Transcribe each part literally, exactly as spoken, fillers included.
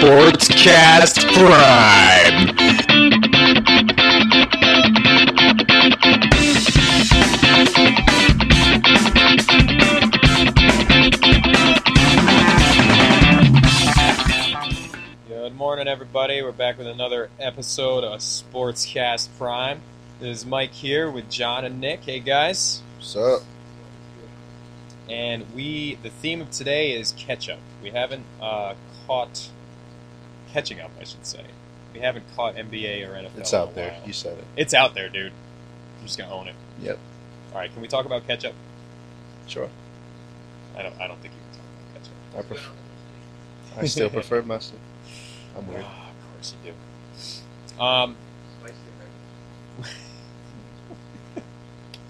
Sportscast Prime. Good morning, everybody. We're back with another episode of Sportscast Prime. This is Mike here with John and Nick. Hey, guys. What's up? And we, the theme of today is catch-up. We haven't uh, caught, catching up, I should say. We haven't caught N B A or N F L. It's out in a there. While. You said it. It's out there, dude. I'm just going to own it. Yep. All right, can we talk about catch-up? Sure. I don't I don't think you can talk about catch-up. I, prefer, I still prefer mustard. I'm weird. Oh, of course you do. Um,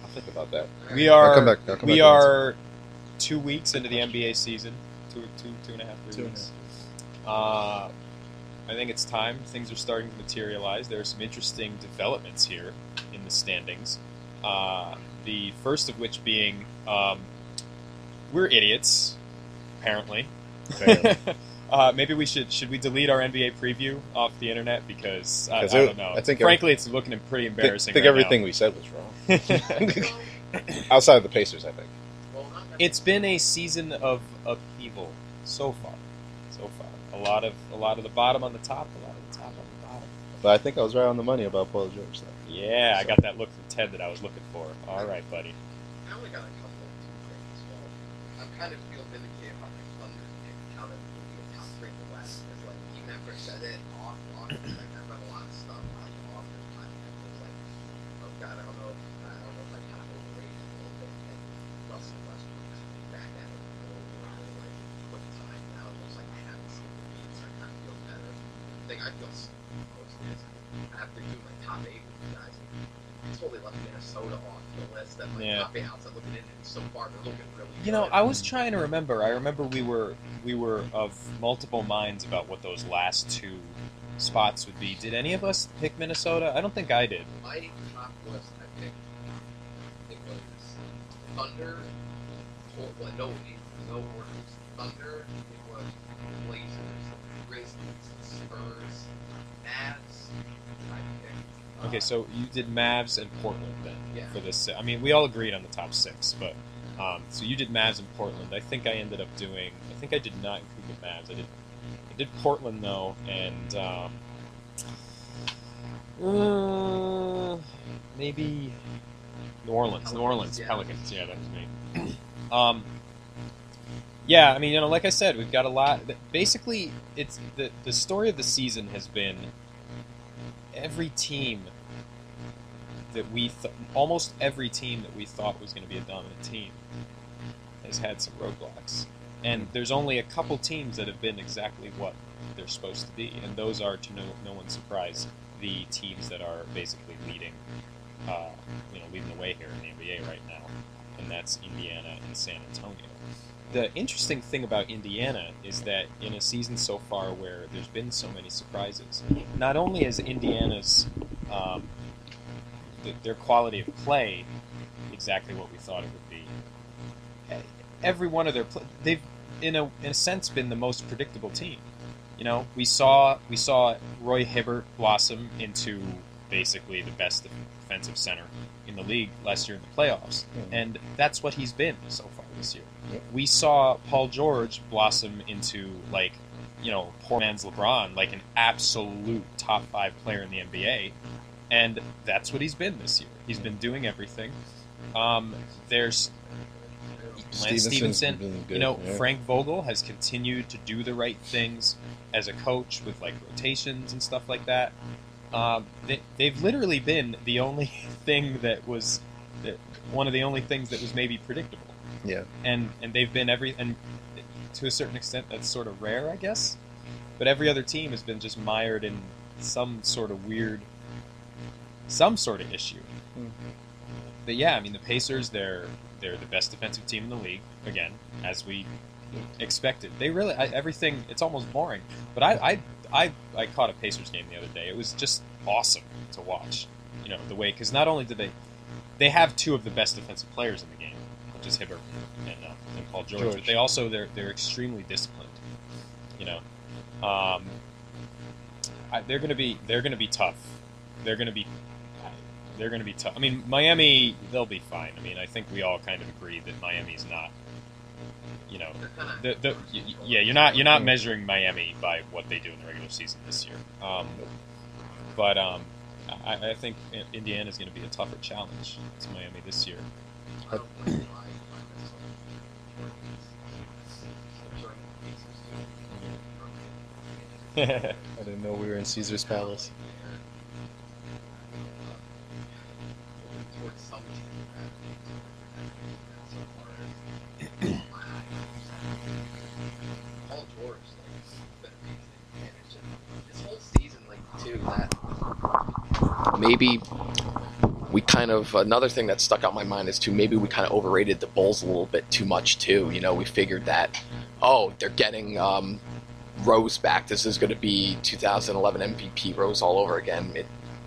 I'll think about that. We are... I'll come back. I'll come we back are... Two weeks into the N B A season, two, two, two and a half, three weeks. Uh, I think it's time. Things are starting to materialize. There are some interesting developments here in the standings. Uh, the first of which being, um, we're idiots, apparently. uh, maybe we should should we delete our N B A preview off the internet because I, I don't know. I think frankly, every, it's looking pretty embarrassing. I think right everything now. We said was wrong, outside of the Pacers, I think. It's been a season of upheaval so far, so far. A lot of a lot of the bottom on the top, a lot of the top on the bottom. But I think I was right on the money about Paul George. Though. Yeah, so. I got that look from Ted that I was looking for. All right, buddy. I only got a couple of two things. So I'm kind of feel vindicated about the Thunder and how they're the top three in the West. Because like even after I said it off, off, like I read a lot of stuff on the off and I was like, oh God, I don't know, I don't know if I kind of overrated a little bit and Russell Westbrook. I feel so close to this. I have to do my top eight with you guys. I totally left Minnesota off the list. That my yeah. top eight outside looking in, and so far they're looking really good. You know, I was trying to remember. I remember we were we were of multiple minds about what those last two spots would be. Did any of us pick Minnesota? I don't think I did. My top was I picked. It was Thunder. Well, no, no orders. Thunder. It was Blazers, Grizzlies. Spurs, Mavs. Uh, okay, so you did Mavs and Portland then yeah. for this. I mean, we all agreed on the top six, but um, so you did Mavs and Portland. I think I ended up doing. I think I did not include the Mavs. I did. I did Portland though, and um, uh, maybe New Orleans. New Orleans yeah. Pelicans. Yeah, that was me. Um, Yeah, I mean, you know, like I said, we've got a lot. Basically, it's the the story of the season has been every team that we th- almost every team that we thought was going to be a dominant team has had some roadblocks, and there's only a couple teams that have been exactly what they're supposed to be, and those are, to no, no one's surprise, the teams that are basically leading, uh, you know, leading the way here in the N B A right now, and that's Indiana and San Antonio. The interesting thing about Indiana is that in a season so far where there's been so many surprises, not only is Indiana's um, the, their quality of play exactly what we thought it would be. Every one of their play, they've in a in a sense been the most predictable team. You know, we saw we saw Roy Hibbert blossom into basically the best defensive center in the league last year in the playoffs, mm-hmm. and that's what he's been so far this year. Yep. We saw Paul George blossom into, like, you know, poor man's LeBron, like an absolute top five player in the N B A, and that's what he's been this year. He's been doing everything. Um, there's Lance Stevenson, you know, yeah. Frank Vogel has continued to do the right things as a coach with, like, rotations and stuff like that. Um, they, they've literally been the only thing that was, that, one of the only things that was maybe predictable. Yeah, and and they've been every and to a certain extent that's sort of rare, I guess. But every other team has been just mired in some sort of weird, some sort of issue. Mm-hmm. But yeah, I mean the Pacers, they're they're the best defensive team in the league again, as we expected. They really I, everything. It's almost boring, but I I, I I caught a Pacers game the other day. It was just awesome to watch. You know the way because not only did they they have two of the best defensive players in the game. Just Hibbert and, uh, and Paul George, George, but they also they're they're extremely disciplined. You know, Um, I, they're going to be they're going to be tough. They're going to be they're going to be tough. I mean, Miami, they'll be fine. I mean, I think we all kind of agree that Miami's not, you know, the, the, yeah, you're not you're not measuring Miami by what they do in the regular season this year. Um, but um, I, I think Indiana's going to be a tougher challenge to Miami this year. I didn't know we were in Caesar's Palace. Paul George, like, this whole season, like, too, that maybe we kind of, another thing that stuck out in my mind is, too, maybe we kind of overrated the Bulls a little bit too much, too. You know, we figured that, oh, they're getting, um, Rose back. This is going to be two thousand eleven M V P Rose all over again. It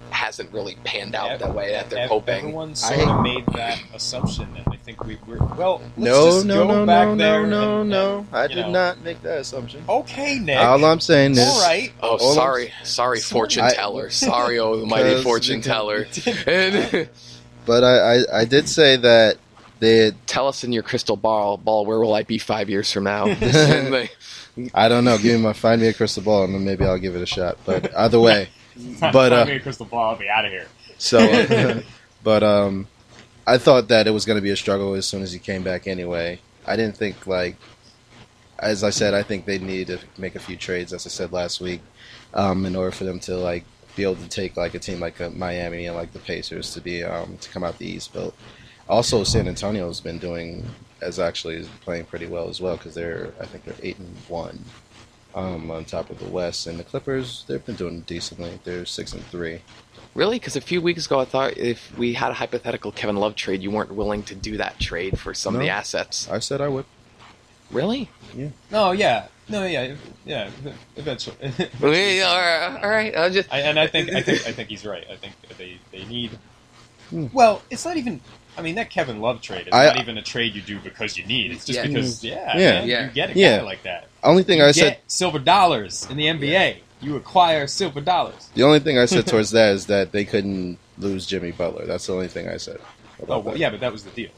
hasn't really panned out that way that they're hoping. Everyone sort of made that assumption, and I think we were well. No, no, no, no, no, no, no. I did not make that assumption. Okay, Nick. All I'm saying is, all right. Oh, sorry, sorry, fortune teller. Sorry, oh mighty fortune teller. But I, I, I did say that they tell us in your crystal ball, ball where will I be five years from now? I don't know. Give me my find me a crystal ball, and then maybe I'll give it a shot. But either way, but find uh, me a crystal ball, I'll be out of here. So, uh, but um, I thought that it was going to be a struggle as soon as he came back. Anyway, I didn't think like, as I said, I think they needed to make a few trades, as I said last week, um, in order for them to like be able to take like a team like a Miami and like the Pacers to be um to come out the East. But also, San Antonio has been doing. Is actually playing pretty well as well because they're I think they're eight and one um, on top of the West, and the Clippers, they've been doing decently. They're six and three. Really? Because a few weeks ago I thought if we had a hypothetical Kevin Love trade, you weren't willing to do that trade for some no, of the assets. I said I would. Really? Yeah. No. Yeah. No. Yeah. Yeah. Eventually. Eventually. All right. All right. I'll just. I, and I think I think I think he's right. I think they they need. Hmm. Well, it's not even. I mean, that Kevin Love trade is I, not even a trade you do because you need. It's just yeah. because, yeah, yeah. Man, yeah, you get a guy yeah. like that. Only thing you I get said, silver dollars in the N B A. Yeah. You acquire silver dollars. The only thing I said towards that is that they couldn't lose Jimmy Butler. That's the only thing I said. Oh, well, yeah, but that was the deal.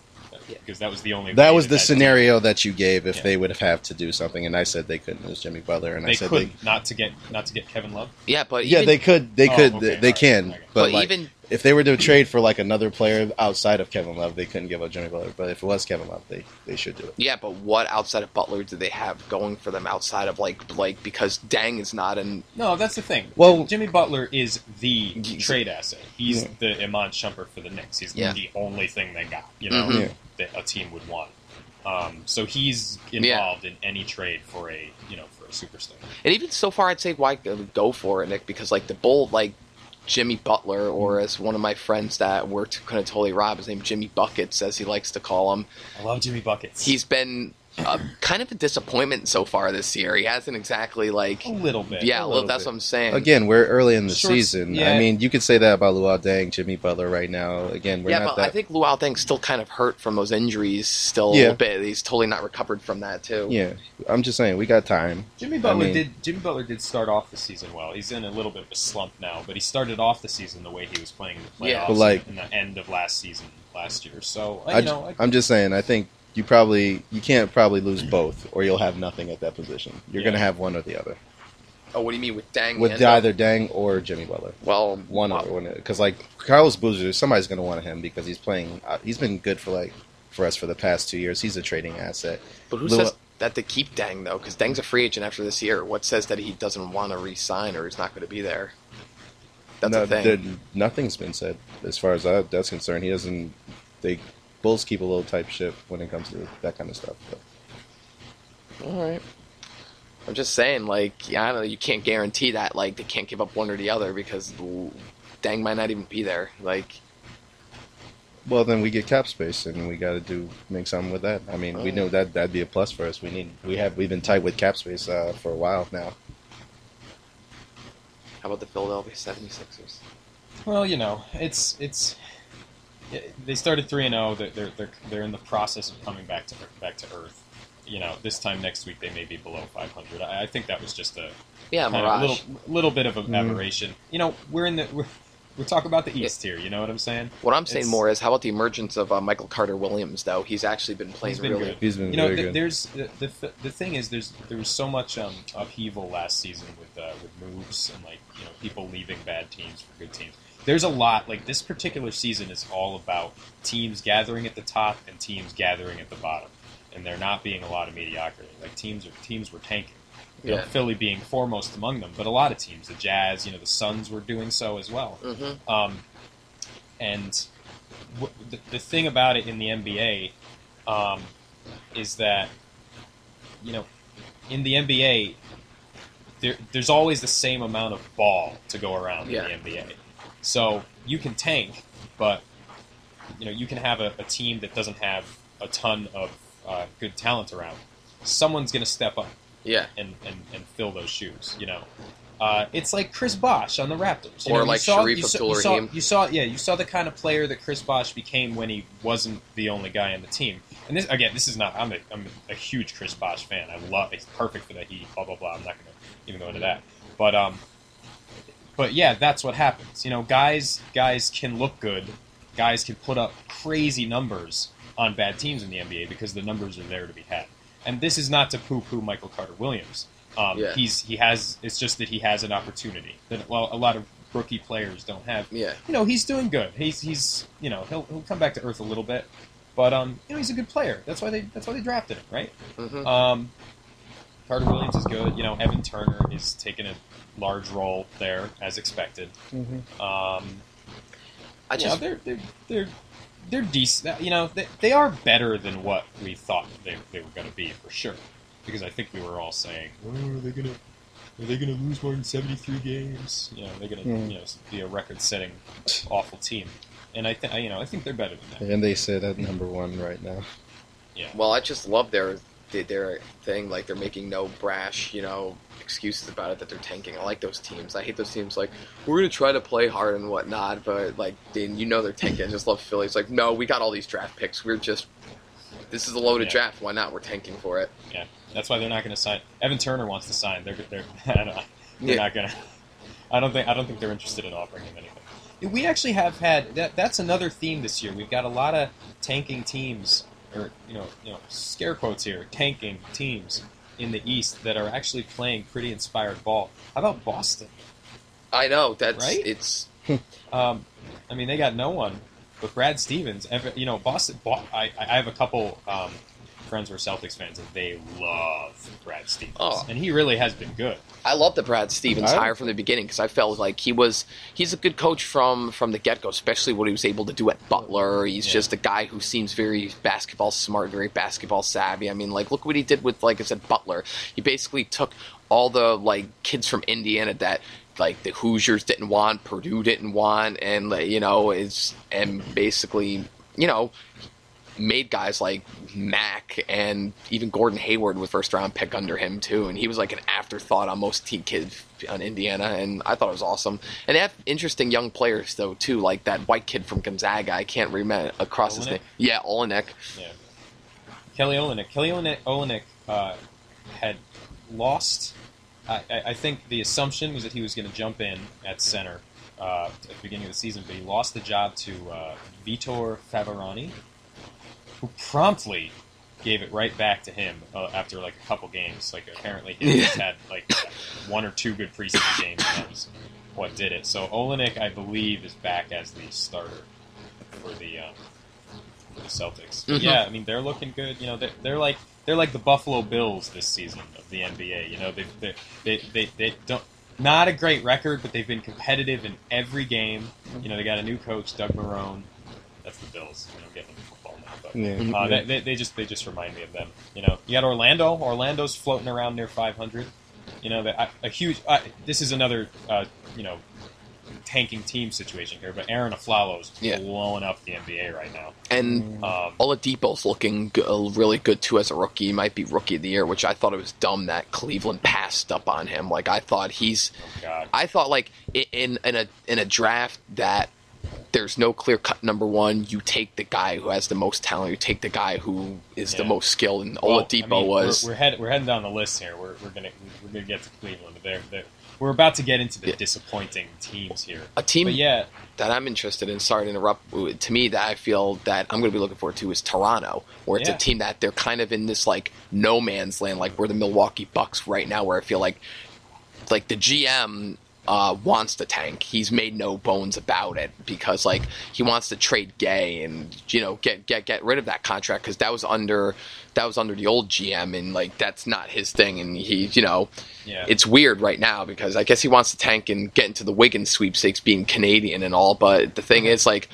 Yeah. Because that was the only. That was the that scenario deal. That you gave if yeah. they would have had to do something, and I said they couldn't lose Jimmy Butler, and they I said could they not to get not to get Kevin Love. Yeah, but even, yeah, they could. They oh, could. Okay, they right, can. Right. But, but like, even if they were to trade for like another player outside of Kevin Love, they couldn't give up Jimmy Butler. But if it was Kevin Love, they, they should do it. Yeah, but what outside of Butler do they have going for them outside of like Blake? Because Deng is not in. No, that's the thing. Well, Jimmy Butler is the trade asset. He's yeah. the Iman Shumpert for the Knicks. He's yeah. the only thing they got. You know. Mm-hmm. Yeah. That a team would want, um, so he's involved yeah. in any trade for a you know for a superstar. And even so far, I'd say why go for it, Nick? Because like the Bull, like Jimmy Butler, or as one of my friends that worked kind of totally rob, his name Jimmy Buckets, as he likes to call him. I love Jimmy Buckets. He's been uh, kind of a disappointment so far this year. He hasn't exactly like a little bit. Yeah, a little, little that's bit. What I'm saying. Again, we're early in the Short, season. Yeah. I mean, you could say that about Luol Deng, Jimmy Butler right now. Again, we're yeah, not but that... I think Luol Deng's still kind of hurt from those injuries. Still yeah. a little bit. He's totally not recovered from that too. Yeah, I'm just saying we got time. Jimmy Butler I mean, did. Jimmy Butler did start off the season well. He's in a little bit of a slump now, but he started off the season the way he was playing in the playoffs yeah. but like, in the end of last season, last year. So I, you I, know, I, I'm just saying. I think. You probably you can't probably lose both, or you'll have nothing at that position. You're yeah. going to have one or the other. Oh, what do you mean with Deng? With either Deng or Jimmy Butler. Well, one wow. or one, because like Carlos Boozer, somebody's going to want him because he's playing. Uh, he's been good for like for us for the past two years. He's a trading asset. But who Lua- says that to keep Deng though? Because Deng's a free agent after this year. What says that he doesn't want to re-sign or he's not going to be there? That's no, the thing. Nothing's been said as far as that's concerned. He doesn't. They. Bulls keep a little tight ship when it comes to that kind of stuff. But. All right. I'm just saying, like, yeah, I don't know, you can't guarantee that. Like, they can't give up one or the other because Deng might not even be there. Like, well, then we get cap space, and we got to do make something with that. I mean, oh. we know that that'd be a plus for us. We need we have we've been tight with cap space uh, for a while now. How about the Philadelphia seventy-sixers? Well, you know, it's it's. They started three and zero. They're they're they're in the process of coming back to back to earth. you know, this time next week they may be below five hundred. I, I think that was just a yeah kind of little little bit of an mm. aberration. You know, we're in the we're, we're talking about the East it, here. You know what I'm saying? What I'm saying it's, more is how about the emergence of uh, Michael Carter-Williams? Though he's actually been playing he's been really. Good. He's been you know, th- good. There's the, the the thing is there's there was so much um, upheaval last season with uh, with moves and like you know people leaving bad teams for good teams. There's a lot, like, this particular season is all about teams gathering at the top and teams gathering at the bottom, and there not being a lot of mediocrity. Like, teams are, teams were tanking, you yeah. know, Philly being foremost among them, but a lot of teams, the Jazz, you know, the Suns were doing so as well. Mm-hmm. Um, and w- the, the thing about it in the N B A um, is that, you know, in the N B A, there, there's always the same amount of ball to go around yeah. in the N B A. So you can tank, but you know you can have a, a team that doesn't have a ton of uh, good talent around. Someone's going to step up, yeah, and, and, and fill those shoes. You know, uh, it's like Chris Bosh on the Raptors, you or know, like Sharif Abdul-Rahim. You saw, yeah, you saw the kind of player that Chris Bosh became when he wasn't the only guy on the team. And this again, this is not. I'm a, I'm a huge Chris Bosh fan. I love. It's perfect for the Heat. Blah blah blah. I'm not going to even go into that, but um. But yeah, that's what happens. You know, guys guys can look good. Guys can put up crazy numbers on bad teams in the N B A because the numbers are there to be had. And this is not to poo-poo Michael Carter-Williams. Um, yeah. He's he has. It's just that he has an opportunity that well, a lot of rookie players don't have. Yeah. You know, he's doing good. He's he's you know he'll he'll come back to earth a little bit, but um you know he's a good player. That's why they that's why they drafted him, right? Mm-hmm. Um, Carter-Williams is good. You know, Evan Turner is taking a large role there, as expected. Mm-hmm. Um, I just you know, they're they're they're, they're decent. You know, they, they are better than what we thought they they were going to be for sure. Because I think we were all saying, oh, "Are they going to are they going to lose more than seventy-three games? You know, they're going to mm. you know be a record-setting awful team." And I think you know I think they're better than that. And they sit at number one right now. Yeah. Well, I just love their. their thing, like they're making no brash, you know, excuses about it that they're tanking. I like those teams. I hate those teams like, we're going to try to play hard and whatnot, but like, then you know they're tanking. I just love Philly. It's like, no, we got all these draft picks. We're just, this is a loaded yeah. draft. Why not? We're tanking for it. Yeah, that's why they're not going to sign. Evan Turner wants to sign. They're they're, they're yeah. not going to. I don't think I don't think they're interested in offering him anything. We actually have had, that. that's another theme this year. We've got a lot of tanking teams or, you know, you know, scare quotes here, tanking teams in the East that are actually playing pretty inspired ball. How about Boston? I know, that's... Right? It's... um, I mean, they got no one, but Brad Stevens, you know, Boston... I, I have a couple um, friends who are Celtics fans, and they love Brad Stevens. Oh. And he really has been good. I love the Brad Stevens right. hire from the beginning, because I felt like he was... He's a good coach from, from the get-go, especially what he was able to do at Butler. He's yeah. just a guy who seems very basketball smart, very basketball savvy. I mean, like, look what he did with, like I said, Butler. He basically took all the, like, kids from Indiana that... like the Hoosiers didn't want, Purdue didn't want, and you know, it's and basically, you know, made guys like Mack and even Gordon Hayward with first round pick under him too, and he was like an afterthought on most team kids on Indiana, and I thought it was awesome. And they have interesting young players though too, like that white kid from Gonzaga. I can't remember across Olenek? his name. Yeah, Olenek. Yeah. Kelly Olynyk. Kelly Olynyk uh, had lost. I, I think the assumption was that he was going to jump in at center uh, at the beginning of the season, but he lost the job to uh, Vitor Favarani, who promptly gave it right back to him uh, after like a couple games. Like apparently he just had like one or two good preseason games, and that was what did it. So Olenek, I believe, is back as the starter for the um, for the Celtics. Mm-hmm. Yeah, I mean they're looking good. You know they're, they're like. They're like the Buffalo Bills this season of the N B A. You know, they they they they, they don't not a great record, but they've been competitive in every game. You know, they got a new coach, Doug Marrone. That's the Bills. You know, getting into football now, but yeah, uh, yeah. They, they just they just remind me of them. You know, you got Orlando. Orlando's floating around near five hundred. You know, they, a huge. Uh, this is another uh, you know tanking team situation here, but Aaron Aflalo's yeah. blowing up the N B A right now. And um, Oladipo's looking g- really good, too, as a rookie. He might be rookie of the year, which I thought it was dumb that Cleveland passed up on him. Like, I thought he's... Oh God. I thought, like, in, in a in a draft that there's no clear-cut number one. You take the guy who has the most talent. You take the guy who is yeah. the most skilled. And well, Oladipo I mean, was. We're, we're, head, we're heading down the list here. We're, we're gonna we're gonna get to Cleveland. They're, they're, we're about to get into the yeah. disappointing teams here. A team but yeah. that I'm interested in. Sorry to interrupt. To me, that I feel that I'm going to be looking forward to is Toronto, where it's yeah. a team that they're kind of in this like no man's land, like we're the Milwaukee Bucks right now, where I feel like like the G M. Uh, wants to tank. He's made no bones about it because, like, he wants to trade Gay and you know get get get rid of that contract because that was under that was under the old G M and like that's not his thing. And he, you know, yeah. it's weird right now because I guess he wants to tank and get into the Wiggins sweepstakes, being Canadian and all. But the thing is, like,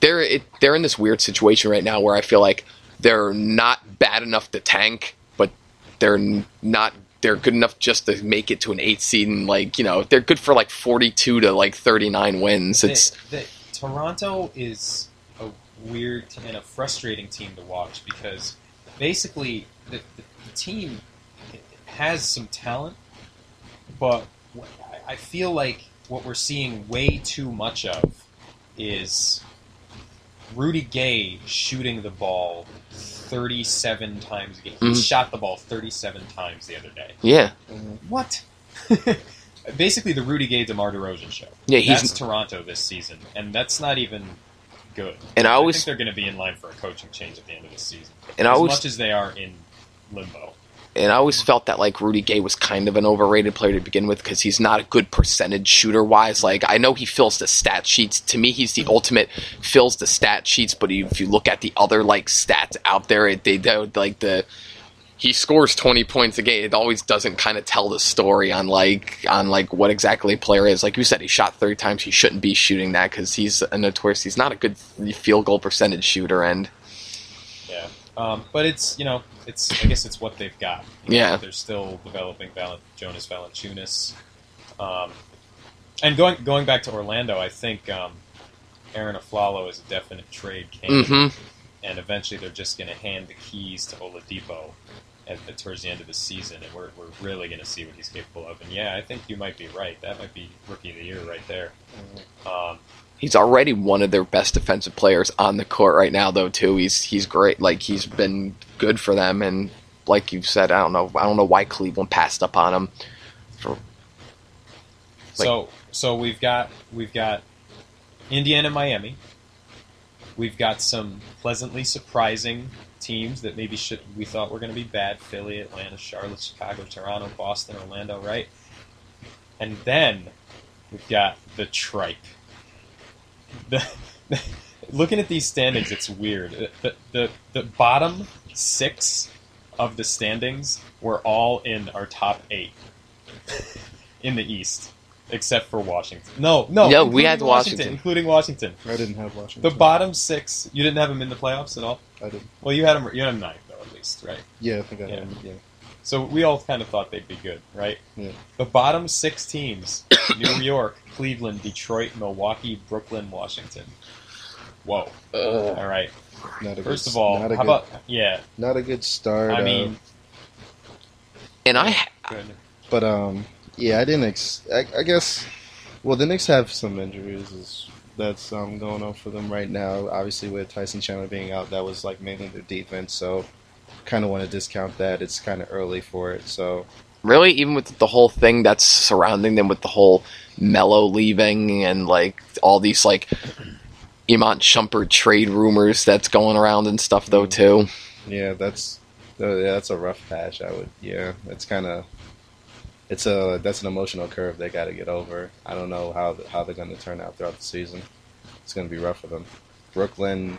they're it, they're in this weird situation right now where I feel like they're not bad enough to tank, but they're not. They're good enough just to make it to an eighth seed, and like you know, they're good for like forty-two to like thirty-nine wins. It's the, the, Toronto is a weird and a frustrating team to watch because basically the, the, the team has some talent, but I feel like what we're seeing way too much of is Rudy Gay shooting the ball thirty-seven times a game. He mm-hmm. shot the ball thirty-seven times the other day. Yeah. What? Basically the Rudy Gay DeMar DeRozan show. Yeah, he's... That's Toronto this season, and that's not even good. And I, always... I think they're going to be in line for a coaching change at the end of the season, and as I always... much as they are in limbo. And I always felt that, like, Rudy Gay was kind of an overrated player to begin with because he's not a good percentage shooter-wise. Like, I know he fills the stat sheets. To me, he's the ultimate fills the stat sheets, but if you look at the other, like, stats out there, they don't, like, the... He scores twenty points a game. It always doesn't kind of tell the story on like on like what exactly a player is. Like you said, he shot thirty times. He shouldn't be shooting that because he's a notorious. He's not a good field goal percentage shooter, and... Yeah. Um, but it's, you know, it's I guess it's what they've got. You yeah. know, they're still developing Val- Jonas Valanciunas. Um, and going going back to Orlando, I think um, Aaron Aflalo is a definite trade candidate. Mm-hmm. And eventually they're just going to hand the keys to Oladipo at, at, towards the end of the season. And we're we're really going to see what he's capable of. And yeah, I think you might be right. That might be Rookie of the Year right there. Um He's already one of their best defensive players on the court right now, though. Too, he's he's great. Like he's been good for them, and like you said, I don't know, I don't know why Cleveland passed up on him. For, like, so, so we've got we've got Indiana, Miami. We've got some pleasantly surprising teams that maybe should we thought were going to be bad: Philly, Atlanta, Charlotte, Chicago, Toronto, Boston, Orlando, right? And then we've got the tripe. The, the, looking at these standings, it's weird. The, the the bottom six of the standings were all in our top eight in the East, except for Washington. No, no, no we had Washington, Washington, including Washington. I didn't have Washington. The bottom six, you didn't have them in the playoffs at all. I didn't. Well, you had them. You had them ninth, though, at least, right? Yeah, I think I had yeah. them. Yeah. So we all kind of thought they'd be good, right? Yeah. The bottom six teams, New York, Cleveland, Detroit, Milwaukee, Brooklyn, Washington. Whoa. Uh, all right. Not a First good, of all, not a how good, about, yeah. Not a good start. I mean. Of, and I. Good. But, um, yeah, I didn't, ex- I, I guess, well, the Knicks have some injuries is, that's um, going on for them right now. Obviously, with Tyson Chandler being out, that was, like, mainly their defense, so. Kind of want to discount that. It's kind of early for it. So really, even with the whole thing that's surrounding them, with the whole Melo leaving and like all these like Iman Shumpert trade rumors that's going around and stuff, though too. Yeah, that's uh, yeah, that's a rough patch. I would yeah, it's kind of it's a that's an emotional curve they got to get over. I don't know how the, how they're going to turn out throughout the season. It's going to be rough for them. Brooklyn.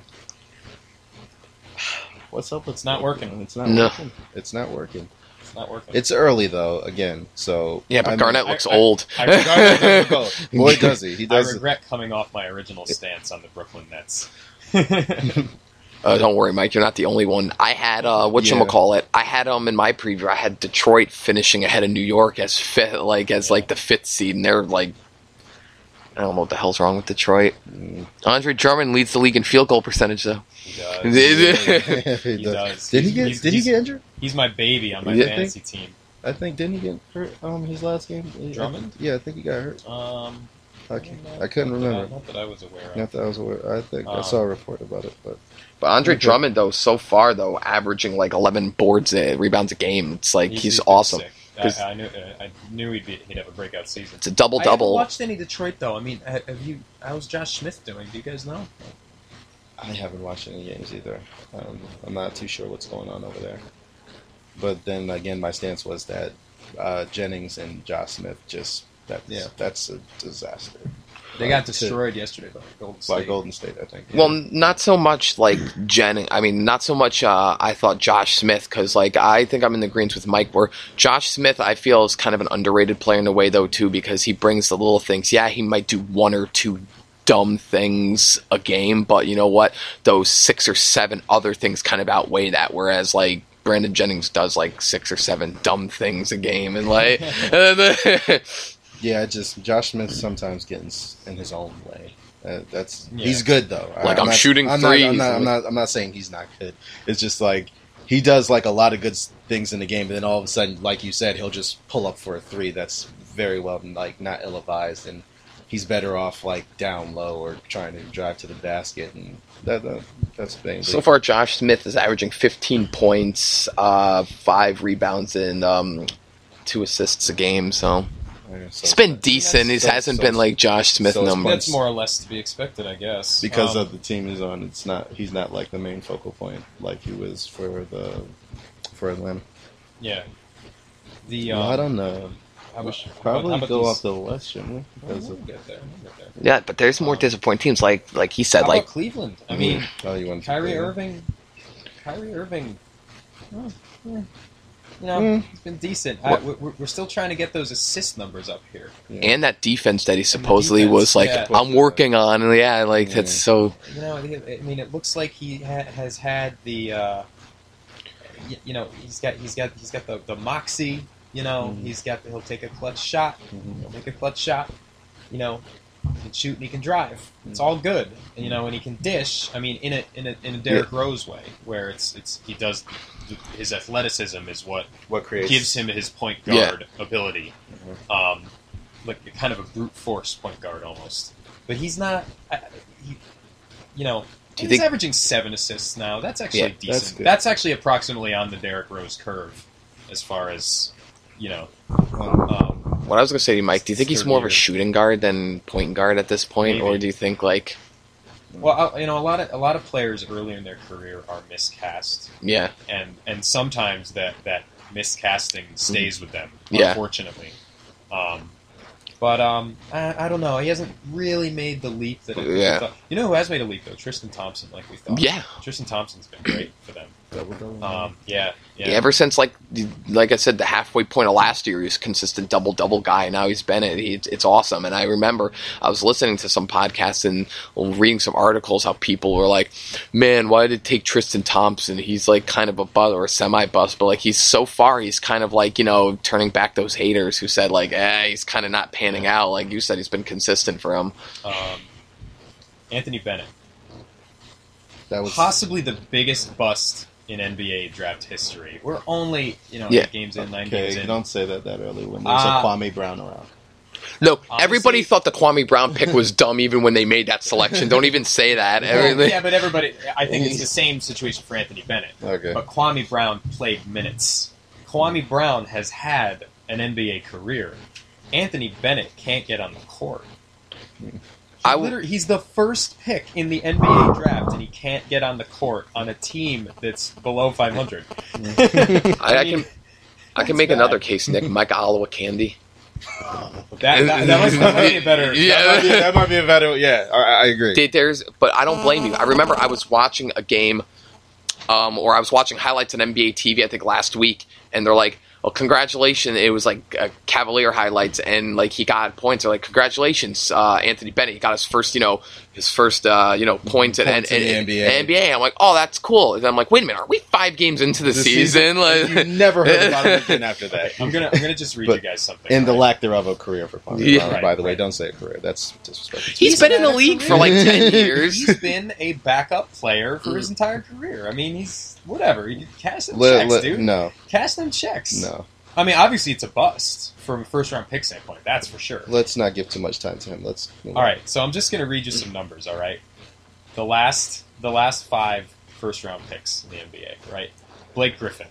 What's up? It's not working. It's not no. working. It's not working. It's not working. It's early, though, again. So yeah, but I mean, Garnett looks I, old. I, I, Garnett looks old. Boy, does he. He does. I regret it. Coming off my original stance on the Brooklyn Nets. uh, don't worry, Mike. You're not the only one. I had, uh, whatchamacallit, I had um, in my preview, I had Detroit finishing ahead of New York as fifth, like as yeah. like the fifth seed, and they're like, I don't know what the hell's wrong with Detroit. Andre Drummond leads the league in field goal percentage, though. He does. he does. Did he get? He's, did he get injured? He's my baby on my yeah, fantasy I think, team. I think didn't he get hurt? Um, his last game. Drummond. Yeah, I think he got hurt. Um, I, can, I, I couldn't not remember. That I, not that I was aware of. Not that I was aware. I think um, I saw a report about it, but but Andre Drummond though, so far though, averaging like eleven boards, a, rebounds a game. It's like he's, he's, he's awesome. I, I knew I knew he'd, be, he'd have a breakout season. It's a double double. I haven't watched any Detroit though. I mean, have you? How's Josh Smith doing? Do you guys know? I haven't watched any games either. Um, I'm not too sure what's going on over there. But then again, my stance was that uh, Jennings and Josh Smith just that's yeah. that's a disaster. They got destroyed to, yesterday by Golden State. By Golden State, I think. Yeah. Well, not so much like Jennings. I mean, not so much uh, I thought Josh Smith, because like, I think I'm in the greens with Mike, where Josh Smith I feel is kind of an underrated player in a way, though, too, because he brings the little things. Yeah, he might do one or two dumb things a game, but you know what? Those six or seven other things kind of outweigh that, whereas like, Brandon Jennings does like six or seven dumb things a game. And like... Yeah, just Josh Smith sometimes gets in his own way. Uh, that's yeah. He's good though. Like I'm, I'm not, shooting I'm threes. Not, I'm, not, I'm, not, I'm not saying he's not good. It's just like he does like a lot of good things in the game, and then all of a sudden, like you said, he'll just pull up for a three that's very well like not ill-advised, and he's better off like down low or trying to drive to the basket, and that, that that's the thing. So far, Josh Smith is averaging fifteen points, uh, five rebounds, and um, two assists a game. So. So it's been decent. It so, hasn't so, been like Josh Smith so numbers. That's more or less to be expected, I guess. Because um, of the team he's on, it's not he's not like the main focal point like he was for the for Atlanta. Yeah. The um, well, I don't know. How we should probably go these? Off the West, shouldn't we? Well, we'll get there. We'll get there. Yeah, but there's more um, disappointing teams like like he said. How like about Cleveland. I mean, oh, you want Kyrie Cleveland? Irving. Kyrie Irving. Oh, yeah. You know, mm. He's been decent. I, we're, we're still trying to get those assist numbers up here. Yeah. And that defense that he supposedly defense, was like, yeah. I'm working on. And yeah, like, yeah. That's so... You know, I mean, it looks like he ha- has had the, uh, you, you know, he's got he's got, he's got the, the moxie, you know. Mm-hmm. He's got the, he'll take a clutch shot. Mm-hmm. He'll take a clutch shot. You know, he can shoot and he can drive. Mm-hmm. It's all good. And, you know, and he can dish. I mean, in a, in a, in a Derrick yeah. Rose way, where it's it's he does... His athleticism is what, what creates gives him his point guard yeah. ability, mm-hmm. um, like kind of a brute force point guard almost. But he's not, I, he, you know, Do he's you think, averaging seven assists now. That's actually yeah, decent. That's, that's actually approximately on the Derrick Rose curve, as far as you know. Um, what I was gonna say to you, Mike, do you think he's more years. of a shooting guard than point guard at this point, Maybe. or do you think like? Well, you know, a lot of a lot of players earlier in their career are miscast. Yeah, and and sometimes that, that miscasting stays with them, yeah. unfortunately. Um, but um, I, I don't know. He hasn't really made the leap that. It, yeah. Thought. You know who has made a leap though? Tristan Thompson, like we thought. Yeah. Tristan Thompson's been great for them. Um, yeah, yeah. yeah. Ever since like like I said, the halfway point of last year, he was a consistent double double guy. Now he's been it. He, it's awesome. And I remember I was listening to some podcasts and reading some articles how people were like, "Man, why did it take Tristan Thompson? He's like kind of a bust or a semi bust, but like he's so far, he's kind of like you know turning back those haters who said like, eh, he's kind of not panning yeah. out. Like you said, he's been consistent for him." Um, Anthony Bennett, that was possibly the biggest bust in N B A draft history. We're only, you know, yeah. eight games in, nine okay, games in. Don't say that that early when there's uh, a Kwame Brown around. No, honestly, everybody thought the Kwame Brown pick was dumb even when they made that selection. Don't even say that. Well, yeah, but everybody, I think it's the same situation for Anthony Bennett. Okay. But Kwame Brown played minutes. Kwame Brown has had an N B A career. Anthony Bennett can't get on the court. Hmm. He w- he's the first pick in the N B A draft, and he can't get on the court on a team that's below five hundred. I, I mean, can, I can make bad. another case, Nick. Mike Olawakandy. Uh, that, that, that was, might be a better. Yeah, that might be, that might be a better. Yeah, I, I agree. Did, there's, but I don't blame you. I remember I was watching a game, um, or I was watching highlights on N B A T V. I think last week, and they're like, "Well, congratulations!" It was like uh, Cavalier highlights, and like he got points. They're like, "Congratulations, uh, Anthony Bennett! He got his first, you know, his first, uh, you know, points at N B A." I'm like, "Oh, that's cool." And I'm like, "Wait a minute, are we five games into the, the season?" season? Like, you never heard about him again after that. Okay, I'm gonna, I'm gonna just read but, you guys something. And right? the lack thereof of career for Kwame yeah. Brown. Right, by the right. way, don't say a career. That's disrespectful. He's, he's been in the league career. for like ten years. He's been a backup player for his entire career. I mean, he's whatever. Cash them L- checks, L- dude. No, cash them checks. No. I mean, obviously it's a bust from a first-round pick standpoint. That's for sure. Let's not give too much time to him. Let's. All right, so I'm just going to read you some numbers, all right? The last the last five first-round picks in the N B A, right? Blake Griffin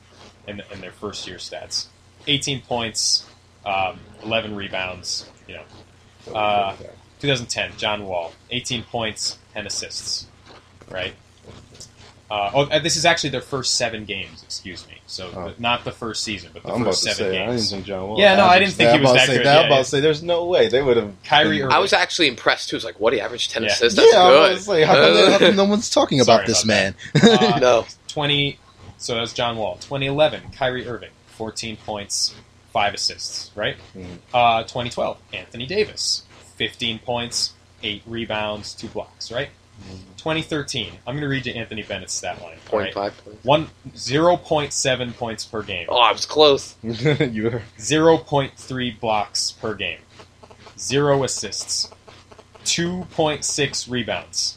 in, in their first-year stats. eighteen points, um, eleven rebounds, you know. Uh, twenty ten, John Wall, eighteen points, ten assists, right? Uh, oh, this is actually their first seven games, excuse me. So oh. the, not the first season, but the I'm first seven say, games. I didn't think John Wall. Yeah, no, I didn't think he was that good. Yeah, I'm about to say, there's no way. They would have... Kyrie Irving. I was actually impressed, too. It's like, what, he averaged ten yeah. assists? That's yeah, good. I was like, how come, they, how come no one's talking about, about this that. man? uh, no. twenty So that's John Wall. twenty eleven, Kyrie Irving, fourteen points, five assists, right? Mm-hmm. Uh, twenty twelve, Anthony Davis, fifteen points, eight rebounds, two blocks, right? twenty thirteen. I'm going to read you Anthony Bennett's stat line. Right? One, zero point seven points per game. Oh, I was close. You were. zero point three blocks per game. Zero assists. two point six rebounds.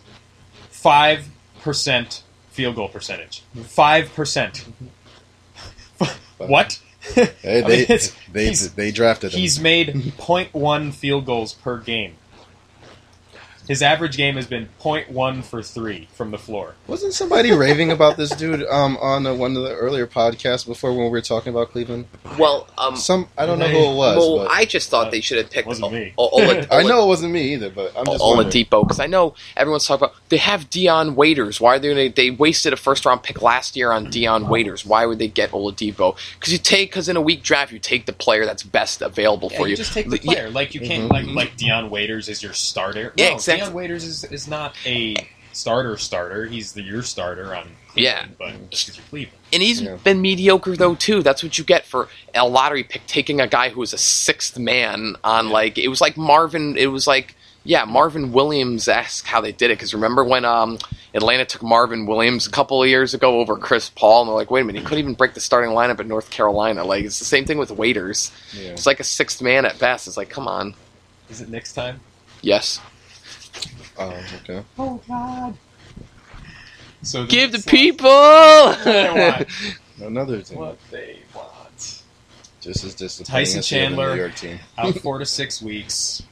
five percent field goal percentage. five percent. What? Hey, they, I mean, it's, they, they drafted him. He's made zero point one field goals per game. His average game has been zero point one for three from the floor. Wasn't somebody raving about this dude um, on a, one of the earlier podcasts before when we were talking about Cleveland? Well, um, some I don't they, know who it was. Well, but, I just thought uh, they should have picked. Wasn't o- me. O- o- o- I know it wasn't me either, but I'm just Oladipo, because I know everyone's talking about they have Dion Waiters. Why are they? They wasted a first round pick last year on Dion Waiters. Why would they get Oladipo? Because you take because in a weak draft you take the player that's best available yeah, for you. you. Just take the player yeah. like you can't mm-hmm. like like Dion Waiters is your starter. Yeah, no, exactly. Dion Waiters is, is not a starter starter. He's the your starter on Cleveland, yeah. but Cleveland. And he's yeah. been mediocre, though, too. That's what you get for a lottery pick, taking a guy who was a sixth man on, yeah. like, it was like Marvin, it was like, yeah, Marvin Williams-esque how they did it. Because remember when um, Atlanta took Marvin Williams a couple of years ago over Chris Paul, and they're like, wait a minute, he couldn't even break the starting lineup at North Carolina. Like, it's the same thing with Waiters. Yeah. It's like a sixth man at best. It's like, come on. Is it next time? Yes. Oh, okay. Oh, God. So give the people what they want. Another team. What they want. Just as disappointing Tyson Chandler, the New York team. Out four to six weeks.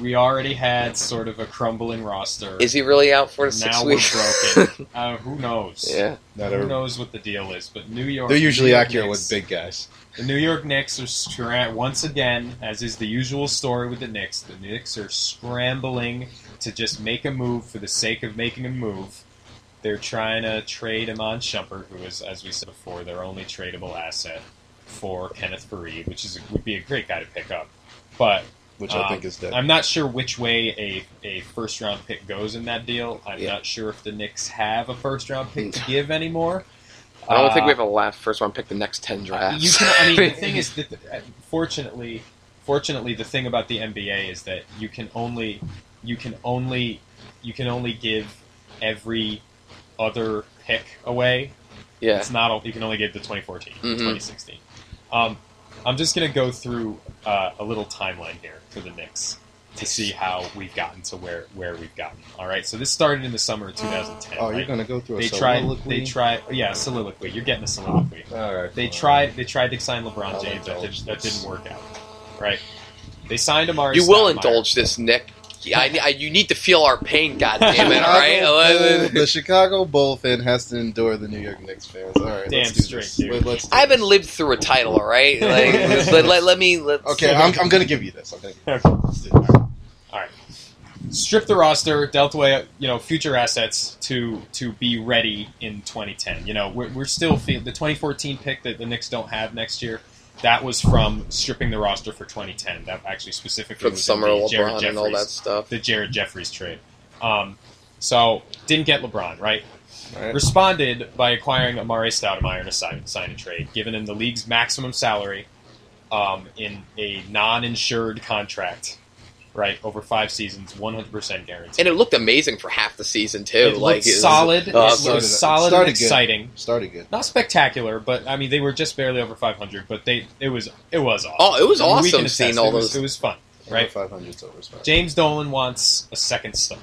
We already had sort of a crumbling roster. Is he really out four to six now weeks? Now we're broken. Uh, who knows? Yeah. Not who ever. knows what the deal is? But New York. They're usually York accurate Knicks, with big guys. The New York Knicks are scra- once again, as is the usual story with the Knicks. The Knicks are scrambling to just make a move for the sake of making a move. They're trying to trade Iman Shumpert, who is, as we said before, their only tradable asset, for Kenneth Faried, which is would be a great guy to pick up. But which um, I think is dead. I'm not sure which way a, a first-round pick goes in that deal. I'm yeah. not sure if the Knicks have a first-round pick to give anymore. I don't uh, think we have a last first-round pick the next ten drafts. You can, I mean, the thing is, that fortunately, fortunately, the thing about the N B A is that you can only, you can only, you can only give every other pick away. Yeah, it's not. You can only give the twenty fourteen, mm-hmm. twenty sixteen. Um, I'm just going to go through uh, a little timeline here for the Knicks to see how we've gotten to where, where we've gotten. All right, so this started in the summer of two thousand ten. Oh, right? You're going to go through a they soliloquy? Tried, they tried, yeah, soliloquy. You're getting a soliloquy. All right. They tried, they tried to sign LeBron James. That, did, that didn't work out. Right? They signed Amar'e Stoudemire. You will indulge this, Nick. I, I, you need to feel our pain, goddammit, all right? Bull, the Chicago Bull fan has to endure the New York Knicks fans. All right, damn let's do straight, dude. Let's do I haven't this. lived through a title, all right? Like, let, let, let me... Let's... Okay, I'm, I'm going to give you this. I'm going to give you this. All right. All right. Strip the roster, dealt away, you know, future assets to to be ready in twenty ten. You know, we're, we're still... The twenty fourteen pick that the Knicks don't have next year, that was from stripping the roster for twenty ten. That actually specifically for the was summer the Jared LeBron Jeffries, and all that stuff. The Jared Jeffries trade. Um, so didn't get LeBron, right? right? Responded by acquiring Amar'e Stoudemire in a sign, sign and trade, giving him the league's maximum salary um, in a non-insured contract. Right, over five seasons, one hundred percent guaranteed. And it looked amazing for half the season, too. It like, looked it solid. Was, uh, it looked solid and exciting. Good. Started good. Not spectacular, but, I mean, they were just barely over five hundred, but they it was it was awesome. Oh, it was and awesome seeing test, all it those. Was, it was fun, right? Over five hundred is over five hundred. James Dolan wants a second star,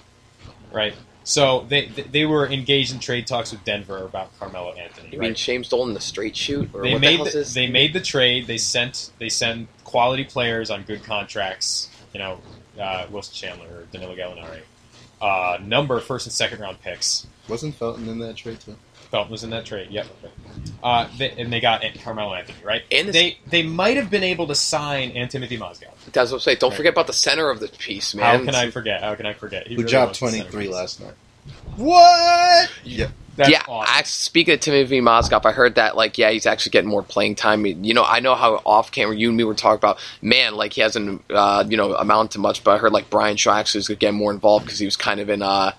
right? So they they were engaged in trade talks with Denver about Carmelo Anthony. You right? mean James Dolan, the straight shoot? Or they what made the, the they made the trade. They sent they send quality players on good contracts. You know, uh, Wilson Chandler or Danilo Gallinari. Uh, number first and second round picks. Wasn't Felton in that trade too? Felton was in that trade. Yep. Uh, they, and they got Carmelo Anthony, right? And this, they they might have been able to sign Antimothy Mozgov. That's what I'm saying. Don't right. forget about the center of the piece, man. How can I forget? How can I forget? He Who really dropped twenty-three last night? What? Yeah. That's yeah. Awesome. I, speaking of Timothy Mozgov, I heard that like yeah, he's actually getting more playing time. You know, I know how off camera you and me were talking about. Man, like he hasn't uh, you know amounted to much, but I heard like Brian Shaw actually was getting more involved because he was kind of in. Uh,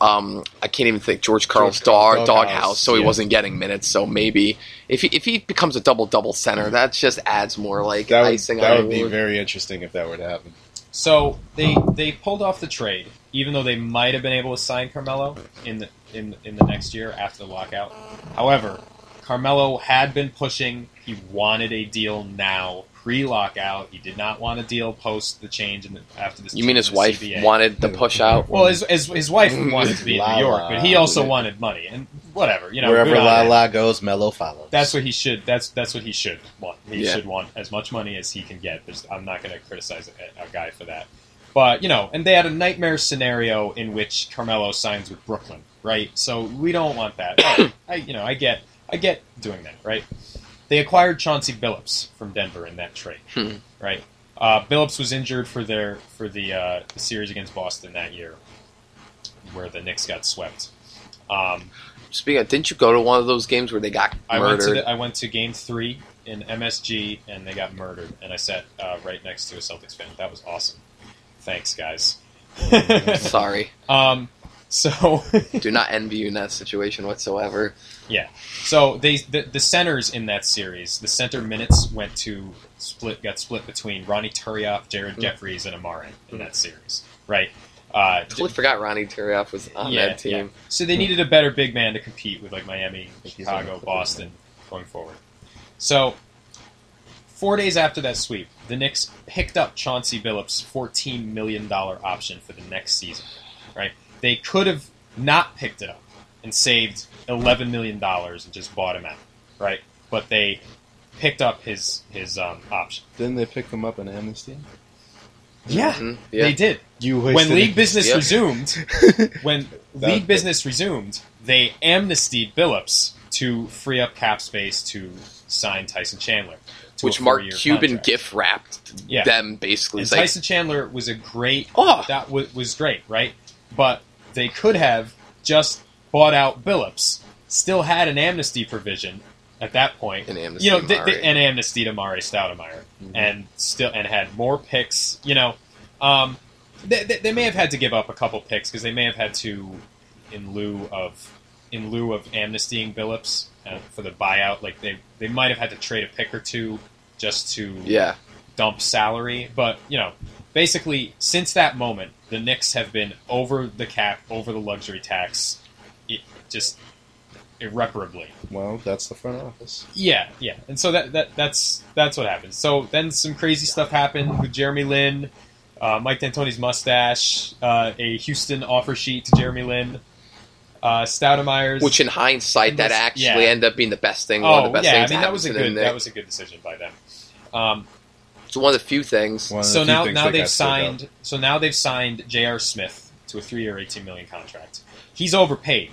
Um, I can't even think George Karl's dog, doghouse, so he yeah. wasn't getting minutes. So maybe if he, if he becomes a double double center, that just adds more like that would, icing. That on would be board. Very interesting if that were to happen. So they they pulled off the trade, even though they might have been able to sign Carmelo in the in in the next year after the lockout. However, Carmelo had been pushing; he wanted a deal now. Pre-lockout, he did not want a deal post the change in the, after this. You mean his wife C B A. Wanted the push out? Well, his his, his wife wanted to be in New York, but he also wanted money and whatever. You know, wherever La La goes, Melo follows. That's what he should. That's that's what he should want. He yeah. should want as much money as he can get. There's, I'm not going to criticize a, a guy for that, but you know, and they had a nightmare scenario in which Carmelo signs with Brooklyn, right? So we don't want that. I, I you know I get I get doing that, right? They acquired Chauncey Billups from Denver in that trade, hmm. right? Uh, Billups was injured for their for the uh, series against Boston that year, where the Knicks got swept. Um, Speaking of, didn't you go to one of those games where they got I murdered? Went to the, I went to Game Three in M S G, and they got murdered. And I sat uh, right next to a Celtics fan. That was awesome. Thanks, guys. Sorry. Um, so do not envy you in that situation whatsoever. Yeah. So they the, the centers in that series, the center minutes went to split got split between Ronnie Turioff, Jared mm. Jeffries, and Amar'e in that series, right? Uh, totally J- forgot Ronnie Turioff was on yeah, that team. Yeah. So they needed a better big man to compete with like Miami, Chicago, Boston going forward. So four days after that sweep, the Knicks picked up Chauncey Billups' fourteen million dollars option for the next season, right? They could have not picked it up and saved eleven million dollars and just bought him out, right? But they picked up his his um, option. Didn't they pick him up in amnesty? Yeah, mm-hmm. yeah. they did. You when league it. business yep. resumed, when league business resumed, they amnestied Billups to free up cap space to sign Tyson Chandler. Which Mark Cuban contract. gift wrapped yeah. them, basically. And like, Tyson Chandler was a great... Oh. That w- was great, right? But they could have just... bought out Billups, still had an amnesty provision at that point. An amnesty, you know, th- th- an amnesty to Amar'e Stoudemire, mm-hmm. and still and had more picks. You know, um, they, they, they may have had to give up a couple picks because they may have had to, in lieu of in lieu of amnestying Billups uh, for the buyout, like they they might have had to trade a pick or two just to yeah. dump salary. But you know, basically since that moment, the Knicks have been over the cap, over the luxury tax. It just irreparably. Well, that's the front office. Yeah, yeah. And so that, that that's that's what happened. So then some crazy stuff happened with Jeremy Lin, uh, Mike D'Antoni's mustache, uh, a Houston offer sheet to Jeremy Lin, uh, Stoudemire's... Which in hindsight, that actually yeah. ended up being the best thing. Oh, one of the best yeah, things I mean, that was a good that was a good decision by them. Um, it's one of the few things. So now, few things now they've signed. So now they've signed J R. Smith to a three-year, eighteen million dollars contract. He's overpaid.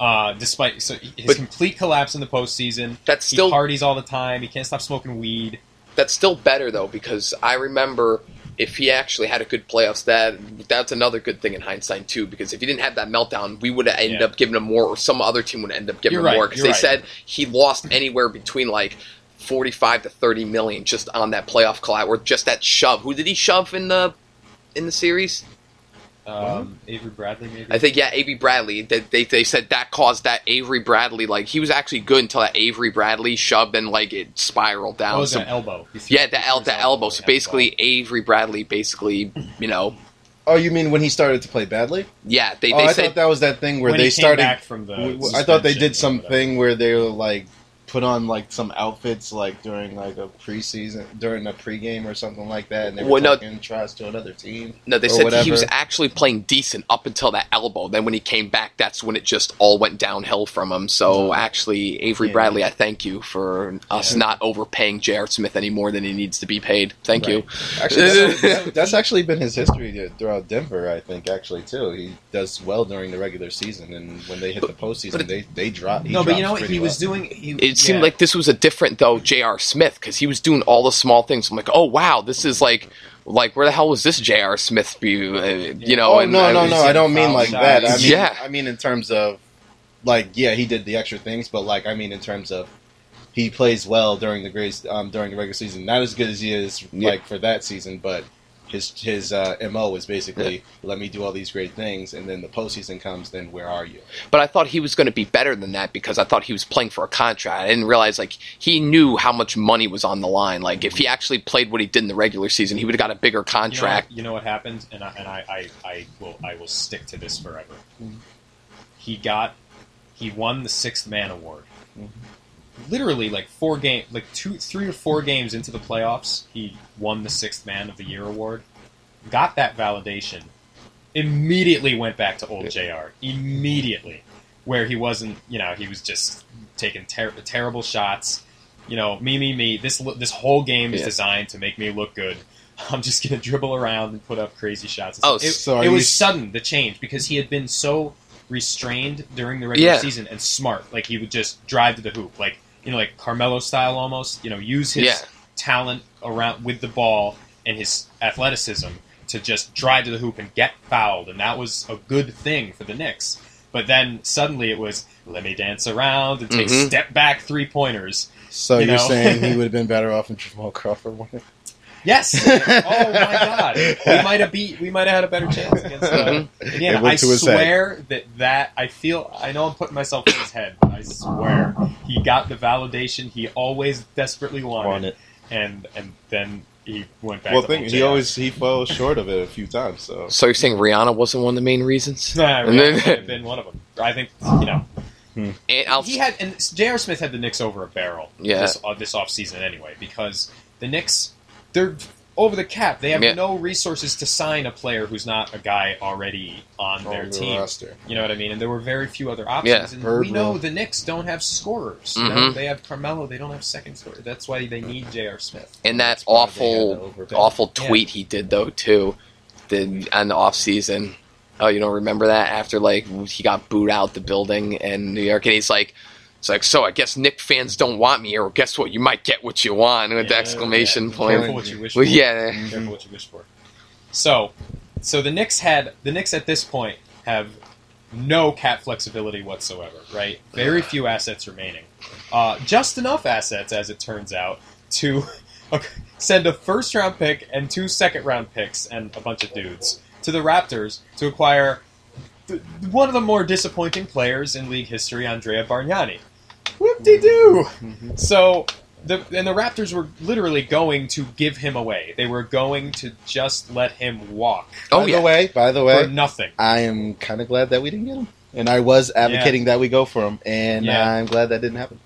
Uh, despite so his but complete collapse in the postseason, that's still, he parties all the time. He can't stop smoking weed. That's still better though, because I remember if he actually had a good playoffs, that that's another good thing in hindsight too. Because if he didn't have that meltdown, we would have ended yeah. up giving him more, or some other team would end up giving you're him right, more. Because they right. said he lost anywhere between like forty-five to thirty million just on that playoff collapse, or just that shove. Who did he shove in the in the series? Um, Avery Bradley, maybe? I think, yeah, Avery Bradley. They, they they said that caused that Avery Bradley, like, he was actually good until that Avery Bradley shoved and, like, it spiraled down. Oh, it was so, an elbow. Yeah, the, el- the elbow. elbow. So, basically, elbow. Avery Bradley basically, you know. Oh, you mean when he started to play badly? Yeah. They, they oh, I said, thought that was that thing where they started. When he came back from the suspension. I thought they did some thing where they were, like, put on like some outfits like during like a preseason, during a pregame or something like that, and they were well, talking no, tries to another team. No, they said whatever. He was actually playing decent up until that elbow. Then when he came back, that's when it just all went downhill from him. So actually, Avery yeah. Bradley, I thank you for us yeah. not overpaying J R. Smith any more than he needs to be paid. Thank right. you. Actually, that's, that's actually been his history throughout Denver, I think, actually, too. He does well during the regular season, and when they hit but, the postseason, it, they, they drop. No, but you know what he well. was doing? He, it seemed yeah. like this was a different, though, J R. Smith, because he was doing all the small things. I'm like, oh, wow, this is like... Like, where the hell was this J R. Smith be, you know? Oh, and no, no, no, I don't mean like that. I mean, yeah. I mean in terms of, like, yeah, he did the extra things, but, like, I mean in terms of he plays well during the great, um, during the regular season. Not as good as he is, yeah. like, for that season, but his his uh, M O was basically, yeah. let me do all these great things, and then the postseason comes, then where are you? But I thought he was going to be better than that because I thought he was playing for a contract. I didn't realize, like, he knew how much money was on the line. Like, if he actually played what he did in the regular season, he would have got a bigger contract. You know, you know what happened? And I and I, I, I will I will stick to this forever. Mm-hmm. He got... He won the Sixth Man Award. Mm-hmm. Literally, like, four games... Like, two, three or four games into the playoffs, he won the Sixth Man of the Year Award. Got that validation. Immediately went back to old J R. Immediately. Where he wasn't... You know, he was just taking ter- terrible shots. You know, me, me, me. This, this whole game is yeah. designed to make me look good. I'm just going to dribble around and put up crazy shots. Oh, it, sorry. It was sudden, the change, because he had been so... restrained during the regular yeah. season and smart. Like, he would just drive to the hoop. Like, you know, like Carmelo style almost. You know, use his yeah. talent around with the ball and his athleticism to just drive to the hoop and get fouled. And that was a good thing for the Knicks. But then suddenly it was, let me dance around and take mm-hmm. step back three-pointers. So you you're know? saying he would have been better off in Jamal Crawford winning? Yes. Oh my God. We might have beat. We might have had a better chance against. Uh, Indiana. I swear that that I feel. I know I'm putting myself in his head. I swear he got the validation he always desperately wanted, wanted. and and then he went back. Well, to thing, he always he fell short of it a few times. So, so you're saying Rihanna wasn't one of the main reasons? Nah, Rihanna then... might have been one of them. I think you know. Hmm. And he had and J R. Smith had the Knicks over a barrel. Yeah. This, uh, this off season anyway, because the Knicks. They're over the cap. They have yeah. no resources to sign a player who's not a guy already on their Over team. Roster. You know what I mean? And there were very few other options. Yeah. And Herb we know Rowe. The Knicks don't have scorers. Mm-hmm. No, they have Carmelo. They don't have second scorers. That's why they need J R. Smith. And that That's awful, awful tweet yeah. he did though too, the on the offseason. Oh, you don't remember that? After like he got booed out the building in New York, and he's like. It's like, so I guess Knicks fans don't want me, or guess what? You might get what you want with yeah, the exclamation yeah. point. Careful what you wish for. Well, yeah. Careful what you wish for. So, so the Knicks had the Knicks at this point have no cap flexibility whatsoever, right? Very few assets remaining, uh, just enough assets as it turns out to send a first round pick and two second round picks and a bunch of dudes to the Raptors to acquire one of the more disappointing players in league history, Andrea Bargnani. Whoop-de-doo! Mm-hmm. So, the, and the Raptors were literally going to give him away. They were going to just let him walk. Oh, by yeah. the way, by the way, for nothing. I am kind of glad that we didn't get him. And I was advocating yeah. that we go for him, and yeah. I'm glad that didn't happen.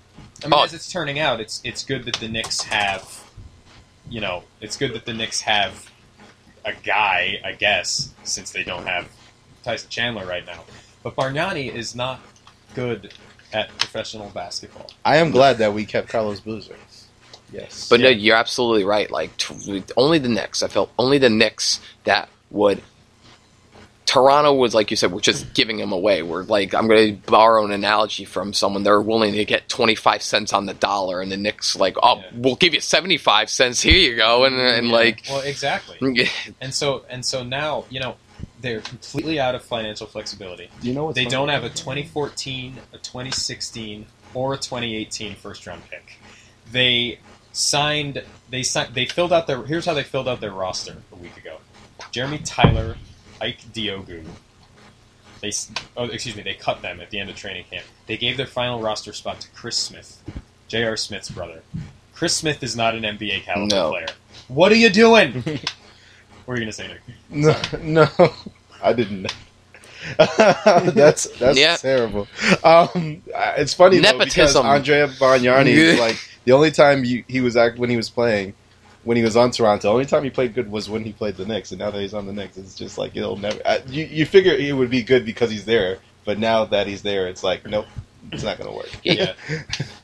I mean, oh. as it's turning out, it's it's good that the Knicks have, you know, it's good that the Knicks have a guy, I guess, since they don't have Tyson Chandler right now. But Bargnani is not good at professional basketball. I am glad that we kept Carlos Boozer. Yes. But yeah. no, you're absolutely right. Like, t- only the Knicks. I felt only the Knicks that would... Toronto was, like you said, we're just giving him away. We're like, I'm going to borrow an analogy from someone. They're willing to get twenty-five cents on the dollar, and the Knicks like, oh, yeah. we'll give you seventy-five cents. Here you go. And, and yeah. like... Well, exactly. and so And so now, you know, they're completely out of financial flexibility. You know they funny? Don't have a twenty fourteen, a twenty sixteen, or a twenty eighteen first-round pick. They signed. They signed. They filled out their. Here's how they filled out their roster a week ago: Jeremy Tyler, Ike Diogu. They. Oh, excuse me. They cut them at the end of training camp. They gave their final roster spot to Chris Smith, J R. Smith's brother. Chris Smith is not an N B A caliber no. player. What are you doing? What were you going to say, Nick? No, no, I didn't. that's that's yeah. terrible. Um, it's funny Nepotism. though, because Andrea Bargnani is like the only time you, he was act when he was playing, when he was on Toronto, the only time he played good was when he played the Knicks, and now that he's on the Knicks, it's just like it'll never. I, you you figure it would be good because he's there, but now that he's there, it's like nope, it's not going to work. Yeah,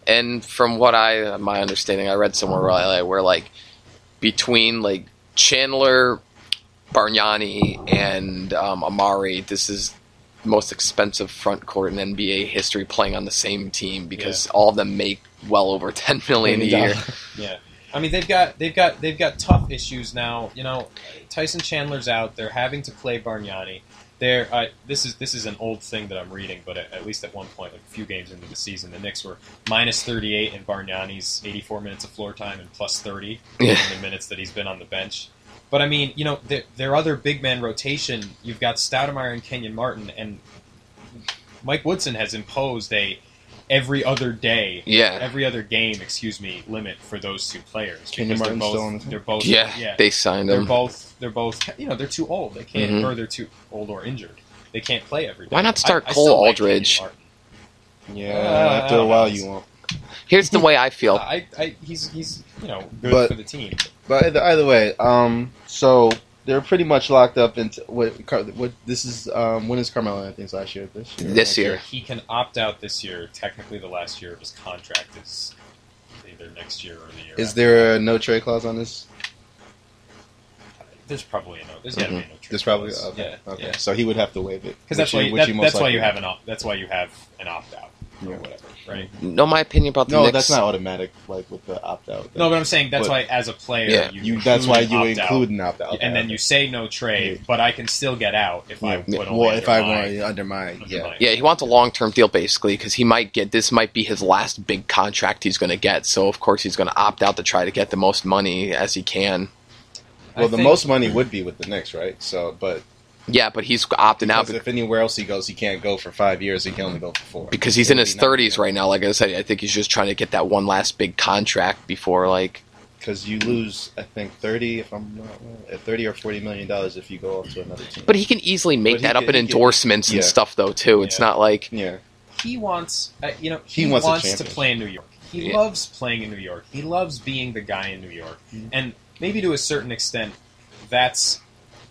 and from what I my understanding, I read somewhere where, where like between like Chandler, Bargnani, and um, Amar'e, this is the most expensive front court in N B A history playing on the same team because yeah. all of them make well over ten million a year. Yeah, I mean they've got they've got they've got tough issues now. You know, Tyson Chandler's out. They're having to play Bargnani. There, uh, this is this is an old thing that I'm reading, but at, at least at one point, like a few games into the season, the Knicks were minus thirty-eight in Bargnani's eighty-four minutes of floor time and plus thirty in the minutes that he's been on the bench. But I mean, you know, their, their other big man rotation, you've got Stoudemire and Kenyon Martin, and Mike Woodson has imposed a every other day, yeah. every other game, excuse me, limit for those two players. Kenyon Martin's both, still on the team. They're both, yeah, yeah, they signed them. They're both, they're both, you know, they're too old. They can't, mm-hmm. or they're too old or injured. They can't play every day. Why not start I, Cole I still Aldridge? Like yeah, uh, after a while you won't. Here's the way I feel. Uh, I, I, he's, he's, you know, good but, for the team. But either way, um, so they're pretty much locked up into what? What this is? Um, when is Carmelo Anthony's last year? This year. This year. year. He can opt out this year. Technically, the last year of his contract is either next year or the year. Is after. There a no trade clause on this? There's probably a no. There's gotta mm-hmm. be a no trade. There's probably clause. Okay. Yeah, okay. Yeah. So he would have to waive it. Because that's, you, that, you that's why you have an opt. That's why you have an opt out. Or yeah. whatever, right? No, my opinion about the no, Knicks... No, that's not automatic, like, with the opt-out. No, but I'm saying that's but, why, as a player, yeah. you, you That's why you include an opt-out. And, and then you say no trade, yeah. but I can still get out if yeah. I... Yeah. Well, undermine, if I want to undermine, yeah. Undermine. Yeah, he wants a long-term deal, basically, because he might get... This might be his last big contract he's going to get, so, of course, he's going to opt out to try to get the most money as he can. Well, I the think, most money would be with the Knicks, right? So, but... Yeah, but he's opting out. Because if anywhere else he goes, he can't go for five years. He can only go for four. Because he's in his thirties right now. Like I said, I think he's just trying to get that one last big contract before, like... Because you lose, I think, thirty if I'm not wrong, thirty or forty million dollars if you go off to another team. But he can easily make that up in endorsements and stuff, though, too. It's not like... Yeah. He wants, uh, you know, he, he wants, wants to play in New York. He yeah. loves playing in New York. He loves being the guy in New York. Mm-hmm. And maybe to a certain extent, that's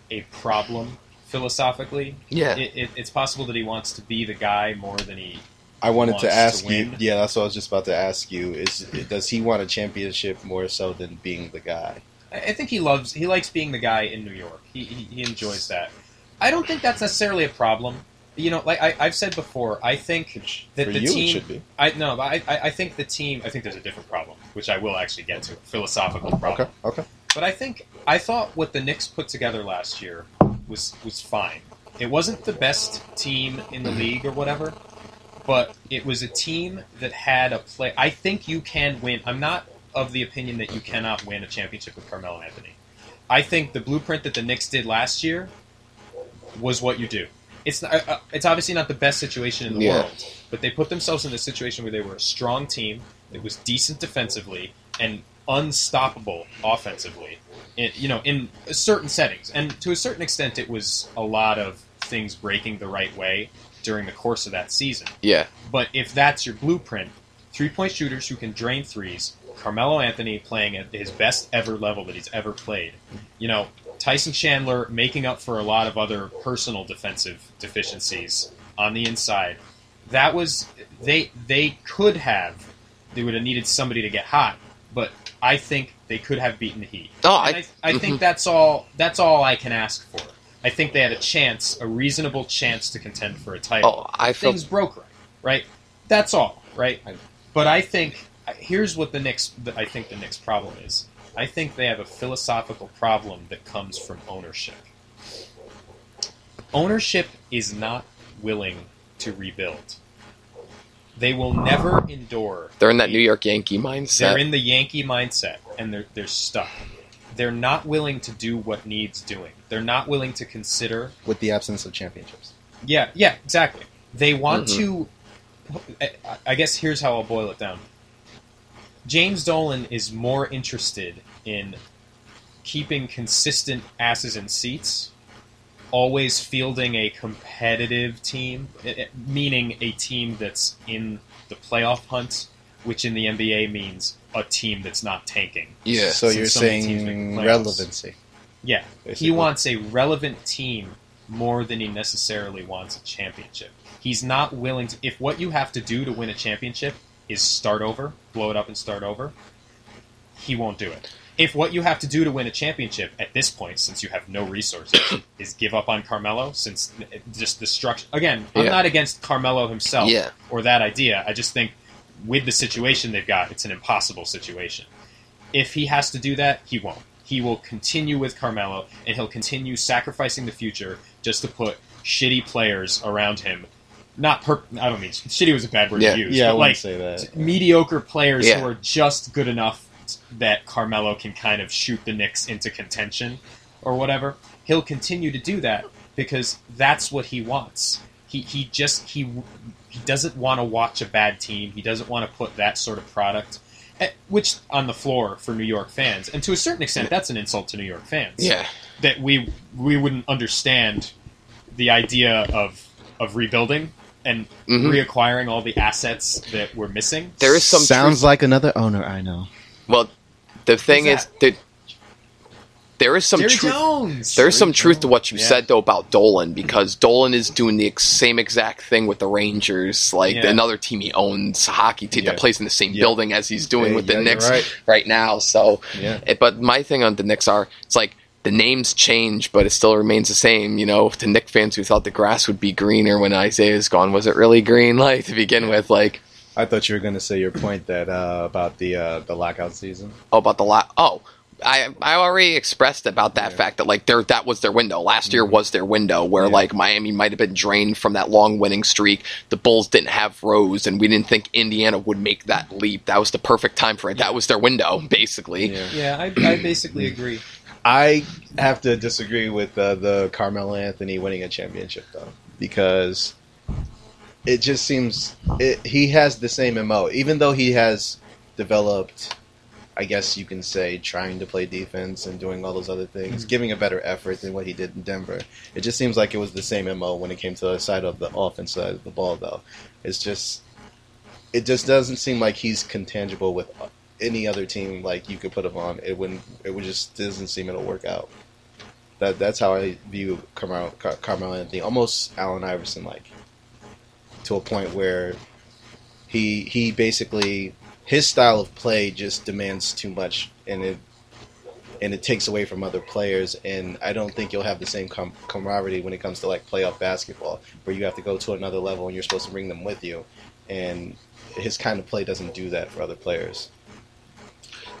a problem. Philosophically, yeah, it, it, it's possible that he wants to be the guy more than he. I wanted wants to ask to you, yeah, that's what I was just about to ask you. Is does he want a championship more so than being the guy? I think he loves, he likes being the guy in New York. He he, he enjoys that. I don't think that's necessarily a problem. You know, like I, I've said before, I think that for the you, team. It should be. I no, I I think the team. I think there's a different problem, which I will actually get to. A philosophical problem. Okay. Okay. But I think I thought what the Knicks put together last year was was fine. It wasn't the best team in the league or whatever, but it was a team that had a play. I think you can win. I'm not of the opinion that you cannot win a championship with Carmelo Anthony. I think the blueprint that the Knicks did last year was what you do. It's not, uh, it's obviously not the best situation in the yeah. world, but they put themselves in a situation where they were a strong team that was decent defensively and unstoppable offensively. In, you know, in certain settings. And to a certain extent, it was a lot of things breaking the right way during the course of that season. Yeah. But if that's your blueprint, three-point shooters who can drain threes, Carmelo Anthony playing at his best ever level that he's ever played, you know, Tyson Chandler making up for a lot of other personal defensive deficiencies on the inside, that was, they they could have, they would have needed somebody to get hot, but I think they could have beaten the Heat. Oh, I, I, I think mm-hmm. that's all. That's all I can ask for. I think they had a chance, a reasonable chance to contend for a title. Oh, I feel... Things broke right, right? That's all, right? I, but I think here's what the Knicks. I think the Knicks' problem is. I think they have a philosophical problem that comes from ownership. Ownership is not willing to rebuild. They will never endure. They're in that New York Yankee mindset. They're in the Yankee mindset, and they're they're stuck. They're not willing to do what needs doing. They're not willing to consider... With the absence of championships. Yeah, yeah, exactly. They want mm-hmm. to... I guess here's how I'll boil it down. James Dolan is more interested in keeping consistent asses in seats always fielding a competitive team, meaning a team that's in the playoff hunt, which in the N B A means a team that's not tanking. Yeah, so you're saying relevancy. Yeah, basically. He wants a relevant team more than he necessarily wants a championship. He's not willing to... If what you have to do to win a championship is start over, blow it up and start over, he won't do it. If what you have to do to win a championship at this point, since you have no resources, is give up on Carmelo, since just the structure... Again, I'm yeah. not against Carmelo himself yeah. or that idea. I just think with the situation they've got, it's an impossible situation. If he has to do that, he won't. He will continue with Carmelo, and he'll continue sacrificing the future just to put shitty players around him. Not per- I don't mean... Shitty was a bad word yeah. to use. Yeah, but I wouldn't like, say that. Mediocre players yeah. who are just good enough that Carmelo can kind of shoot the Knicks into contention or whatever. He'll continue to do that because that's what he wants. He he just he he doesn't want to watch a bad team. He doesn't want to put that sort of product, at, which on the floor for New York fans, and to a certain extent, that's an insult to New York fans. Yeah, that we we wouldn't understand the idea of of rebuilding and mm-hmm. reacquiring all the assets that we're missing. There is some sounds truth. Like another owner I know. Well, the thing is, there, there is some truth. There is some truth to what you yeah. said though about Dolan, because Dolan is doing the ex- same exact thing with the Rangers, like yeah. another team he owns, hockey team yeah. that plays in the same yeah. building as he's doing yeah, with the yeah, Knicks right. right now. So, yeah. it, but my thing on the Knicks are, it's like the names change, but it still remains the same. You know, to Knicks fans who thought the grass would be greener when Isaiah's gone, was it really green? Like to begin yeah. with, like. I thought you were going to say your point that uh, about the uh, the lockout season. Oh, about the lock. Oh, I I already expressed about that yeah. fact that like there that was their window. Last mm-hmm. year was their window where yeah. like Miami might have been drained from that long winning streak. The Bulls didn't have Rose, and we didn't think Indiana would make that leap. That was the perfect time for it. Yeah. That was their window, basically. Yeah, yeah I, I basically agree. I have to disagree with uh, the Carmelo Anthony winning a championship though, because. It just seems it, he has the same M O. Even though he has developed, I guess you can say, trying to play defense and doing all those other things, mm-hmm. giving a better effort than what he did in Denver. It just seems like it was the same M O when it came to the side of the offense side of the ball, though. It's just, it just doesn't seem like he's contangible with any other team. Like you could put him on, it wouldn't. It would just doesn't seem it'll work out. That that's how I view Carmelo Car- Carmelo Anthony, almost Allen Iverson like. To a point where he he basically his style of play just demands too much, and it and it takes away from other players. And I don't think you'll have the same com- camaraderie when it comes to like playoff basketball, where you have to go to another level and you're supposed to bring them with you. And his kind of play doesn't do that for other players.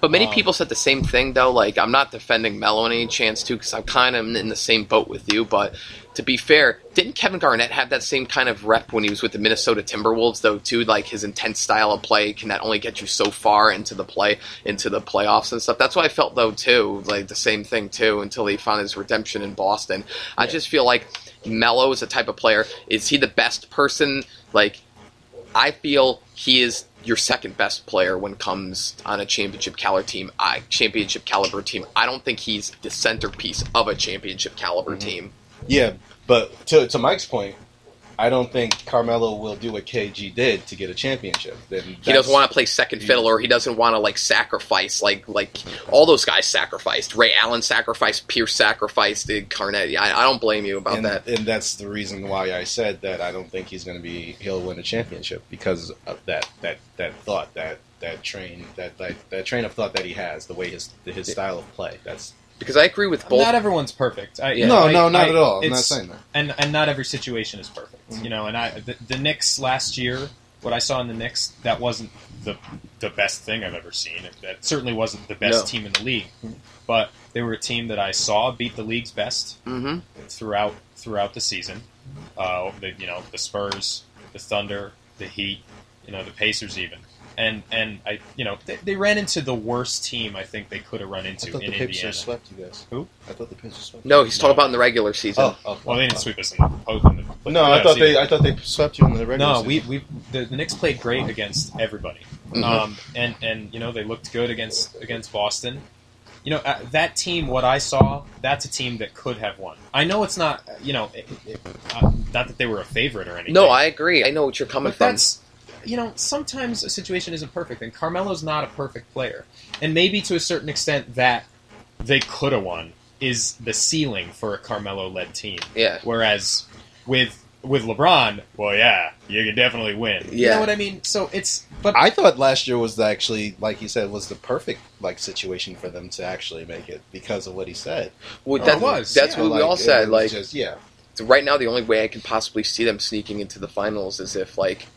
But many um, people said the same thing though. Like I'm not defending Melo on any chance too, because I'm kind of in the same boat with you, but. To be fair, didn't Kevin Garnett have that same kind of rep when he was with the Minnesota Timberwolves, though, too? Like, his intense style of play can not only get you so far into the play, into the playoffs and stuff. That's what I felt, though, too. Like, the same thing, too, until he found his redemption in Boston. Yeah. I just feel like Melo is a type of player. Is he the best person? Like, I feel he is your second best player when it comes on a championship caliber team. I, championship caliber team. I don't think he's the centerpiece of a championship caliber mm-hmm. team. Yeah, but to to Mike's point, I don't think Carmelo will do what K G did to get a championship. Then he doesn't want to play second fiddle, or he doesn't want to like sacrifice, like like all those guys sacrificed. Ray Allen sacrificed, Pierce sacrificed, Garnett. I, I don't blame you about and, that. And that's the reason why I said that I don't think he's going to be he'll win a championship because of that that, that thought that that train that, that that train of thought that he has, the way his his style of play. That's. Because I agree with both. Not everyone's perfect. I, yeah, no, I, no, not I, at all. I'm not saying that. And and not every situation is perfect, mm-hmm. you know. And I the, the Knicks last year, what I saw in the Knicks, that wasn't the the best thing I've ever seen. It, that certainly wasn't the best no. team in the league, mm-hmm. but they were a team that I saw beat the league's best mm-hmm. throughout throughout the season. Uh, the, you know, the Spurs, the Thunder, the Heat, you know, the Pacers, even. And and I you know they, they ran into the worst team I think they could have run into. I thought in the Pacers swept you guys. Who? I thought the Pacers swept. No, he's talking no. about in the regular season. Oh, oh well, they didn't oh. sweep us in the postseason. No, I thought season. they I thought they swept you in the regular. No, season. we we the, the Knicks played great against everybody. Mm-hmm. Um, and, and you know they looked good against against Boston. you know, uh, that team, what I saw, that's a team that could have won. I know it's not, you know, it, it, uh, not that they were a favorite or anything. No, I agree. I know what you're coming but from. That's, you know, sometimes a situation isn't perfect, and Carmelo's not a perfect player. And maybe to a certain extent that they could have won is the ceiling for a Carmelo-led team. Yeah. Whereas with... With LeBron, well, yeah, you can definitely win. Yeah. You know what I mean? So it's, but I thought last year was actually, like he said, was the perfect like situation for them to actually make it because of what he said. Well, that, was, that's yeah. what like, we all said. Like, just, yeah. Right now, the only way I can possibly see them sneaking into the finals is if like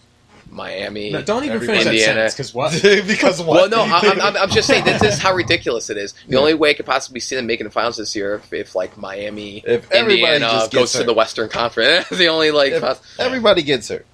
Miami, no, don't even finish Indiana, that sentence, 'cause what? because what? Well, no, I'm, I'm, I'm just saying this is how ridiculous it is. The yeah. only way I could possibly see them making the finals this year if, if like Miami, if Indiana just goes hurt. to the Western Conference. the only like poss- everybody gets hurt.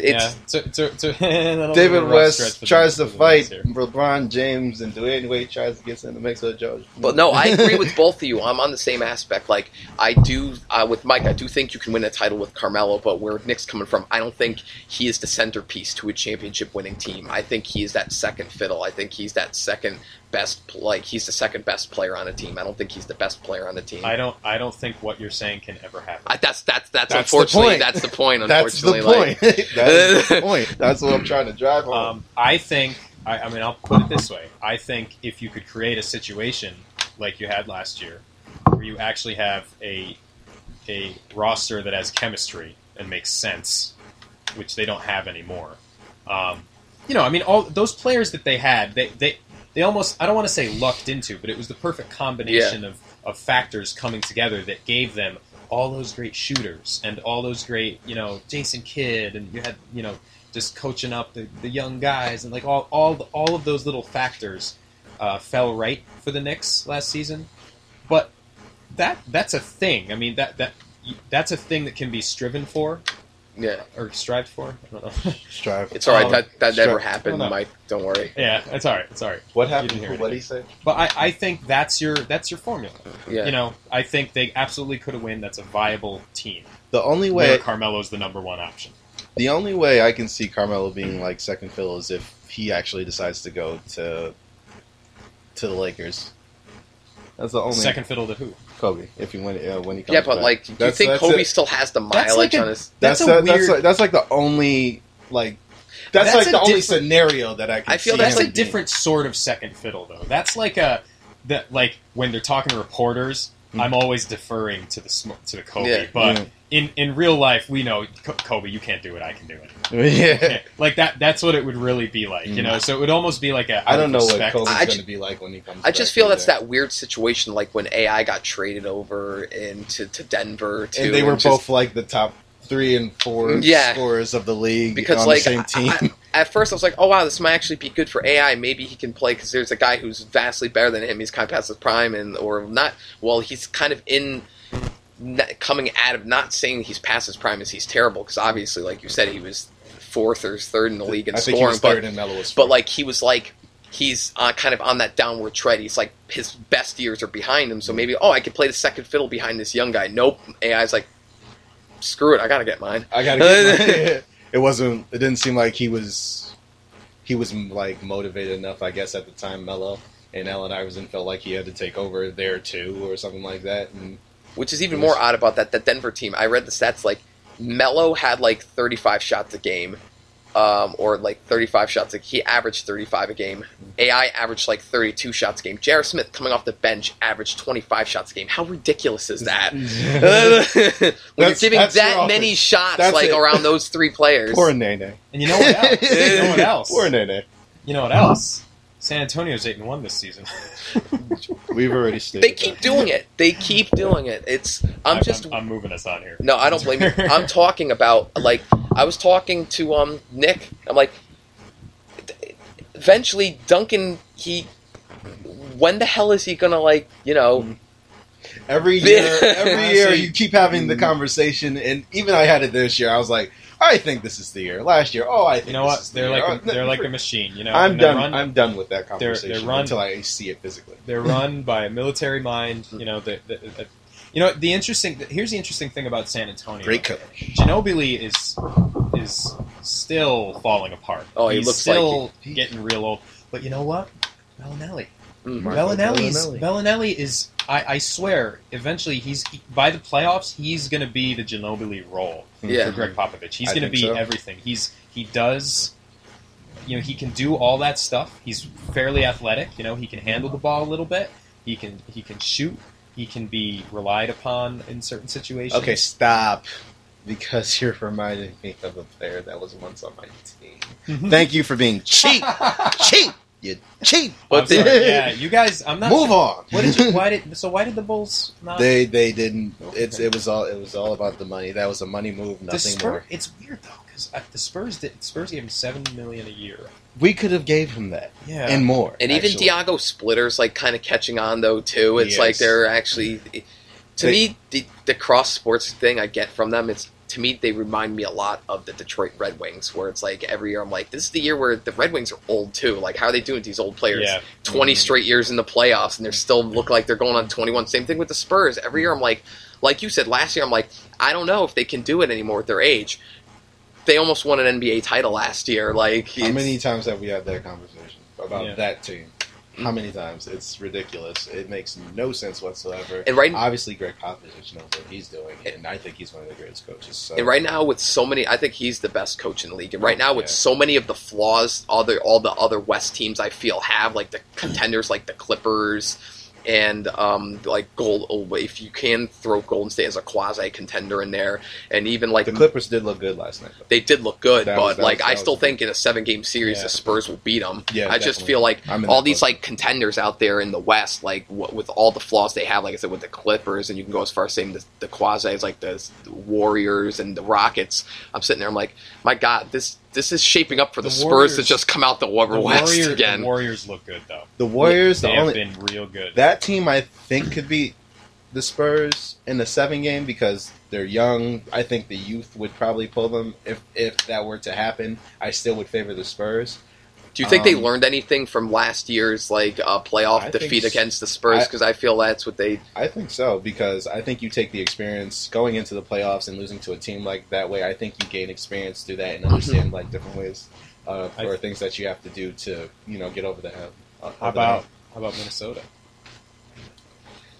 it's yeah. to, to, to, David West tries to fight LeBron James and Dwayne Wade tries to get in the mix with George. But no, I agree with both of you. I'm on the same aspect. Like I do uh, with Mike, I do think you can win a title with Carmelo, but where Nick's coming from, I don't think he is the centerpiece to a championship-winning team. I think he is that second fiddle. I think he's that second best. Like he's the second best player on a team. I don't think he's the best player on the team. I don't. I don't think what you're saying can ever happen. I, that's, that's that's that's unfortunately the that's the point. Unfortunately, that's the like, point. that is the point. That's what I'm trying to drive home. Um, I think. I, I mean, I'll put it this way. I think if you could create a situation like you had last year, where you actually have a a roster that has chemistry and makes sense, which they don't have anymore. Um, you know, I mean, all those players that they had, they they. They almost, I don't want to say lucked into, but it was the perfect combination yeah. of, of factors coming together that gave them all those great shooters and all those great, you know, Jason Kidd, and you had, you know, just coaching up the, the young guys, and like all all, the, all of those little factors uh, fell right for the Knicks last season. But that that's a thing. I mean, that that that's a thing that can be striven for. Yeah, or strived for. I don't know. Strive. It's all right. Um, that that never happened, Mike. Don't worry. Yeah, it's all right. It's all right. What happened? What did he say? But I, I think that's your that's your formula. Yeah. You know, I think they absolutely could have won. That's a viable team. The only way where Carmelo's the number one option. The only way I can see Carmelo being like second fiddle is if he actually decides to go to to the Lakers. That's the only second fiddle to who? Kobe, if you win it, uh, when he comes back. Yeah, but back. Like, do you that's, think that's Kobe it. still has the mileage like a, on his? That's that's, a, a weird... that's, like, that's like the only like that's, that's like the only scenario that I can. I feel see that's him a different being. Sort of second fiddle though. That's like a that like when they're talking to reporters, mm-hmm. I'm always deferring to the to the Kobe, yeah. but mm-hmm. in, in real life we know Kobe, you can't do it, I can do it. Yeah, like that. That's what it would really be like, mm-hmm. you know. So it would almost be like a. I don't know respect. What Kobe's going to be like when he comes. I just back feel that's there. That weird situation, like when A I got traded over into to Denver, too, and they were and both just, like the top three and four yeah. scorers of the league because on like, the same team. I, I, At first, I was like, "Oh wow, this might actually be good for A I. Maybe he can play because there's a guy who's vastly better than him. He's kind of past his prime, and or not. Well, he's kind of in coming out of not saying he's past his prime as he's terrible because obviously, like you said, he was fourth or third in the league in I scoring. Think he was but third and Melo was but like he was like he's uh, kind of on that downward tread. He's like his best years are behind him. So maybe oh, I could play the second fiddle behind this young guy. Nope, A I's like screw it. I gotta get mine. I gotta get mine." It wasn't. It didn't seem like he was. He was like motivated enough, I guess, at the time. Melo and Allen Iverson felt like he had to take over there too, or something like that. And which is even was, more odd about that. That Denver team. I read the stats. Like Melo had like thirty-five shots a game, um, or like thirty-five shots. Like he averaged thirty-five a game. A I averaged like thirty-two shots a game. J R. Smith coming off the bench averaged twenty-five shots a game. How ridiculous is that? When that's, you're giving that many shots that's like it. Around those three players. Poor Nene. And you know what else? you know what else? Poor Nene. You know what else? San Antonio's eight and one this season. We've already stated. They keep that. doing it. They keep doing it. It's. I'm, I'm just. I'm, I'm moving us on here. No, I don't blame you. I'm talking about like I was talking to um Nick. I'm like, eventually Duncan. He. When the hell is he gonna like you know? Mm-hmm. Every year, every year you keep having the conversation, and even I had it this year. I was like, I think this is the year. Last year, oh, I think you know this what? Is the they're year. Like a, they're like a machine. You know, I'm done. Run, I'm done with that conversation they're, they're run, until I see it physically. They're run by a military mind. You know, the, the, the you know the interesting. Here's the interesting thing about San Antonio. Great coach. Ginobili is is still falling apart. Oh, he He's looks still like he, getting real old. But you know what, Bellinelli. Bellinelli's Bellinelli is, I, I swear, eventually he's he, by the playoffs he's going to be the Ginobili role yeah. for Greg Popovich. He's going to be so. everything. He's he does, you know, he can do all that stuff. He's fairly athletic. You know, he can handle the ball a little bit. He can he can shoot. He can be relied upon in certain situations. Okay, stop. Because you're reminding me of a player that was once on my team. Mm-hmm. Thank you for being cheap, cheap. You cheap. But yeah, you guys. I'm not. Move sure. on. What did you, why did so? Why did the Bulls not? They they didn't. It's it was all it was all about the money. That was a money move. Nothing Spurs, more. It's weird though because the Spurs did, Spurs gave him seven million a year. We could have gave him that. Yeah. And more. And actually. Even Diago Splitter's like kind of catching on though too. It's yes. like they're actually. It, to they, me, the, the cross sports thing I get from them it's. To me, they remind me a lot of the Detroit Red Wings, where it's like every year I'm like, this is the year where the Red Wings are old, too. Like, how are they doing with these old players? Yeah. twenty straight years in the playoffs, and they're still look like they're going on twenty-one. Same thing with the Spurs. Every year I'm like, like you said, last year I'm like, I don't know if they can do it anymore at their age. They almost won an N B A title last year. Like, how many times have we had that conversation about yeah. that team? How many times? It's ridiculous. It makes no sense whatsoever. And right, obviously, Greg Popovich knows what he's doing, and I think he's one of the greatest coaches. So. And right now, with so many, I think he's the best coach in the league. And right now, with yeah. so many of the flaws, all the all the other West teams I feel have, like the contenders, like the Clippers, and um, like Gold. If you can throw Golden State as a quasi contender in there, and even like the Clippers did look good last night. Though. They did look good, that but was, like was, I still was, think in a seven game series yeah. the Spurs will beat them. Yeah, I definitely. just feel like all these like contenders out there in the West, like what, with all the flaws they have, like I said with the Clippers, and you can go as far as saying the, the quasis like the, the Warriors and the Rockets. I'm sitting there, I'm like, my God, this. This is shaping up for the, the Spurs to just come out the, the West Warriors, again. The Warriors look good, though. The Warriors they the have only, been real good. That team, I think, could beat the Spurs in the seven game because they're young. I think the youth would probably pull them. If if that were to happen, I still would favor the Spurs. Do you think um, they learned anything from last year's like uh, playoff I defeat so. against the Spurs? Because I, I feel that's what they... I think so, because I think you take the experience going into the playoffs and losing to a team like that way. I think you gain experience through that and understand like different ways uh, or things that you have to do to you know get over the hell. Uh, how about how about Minnesota?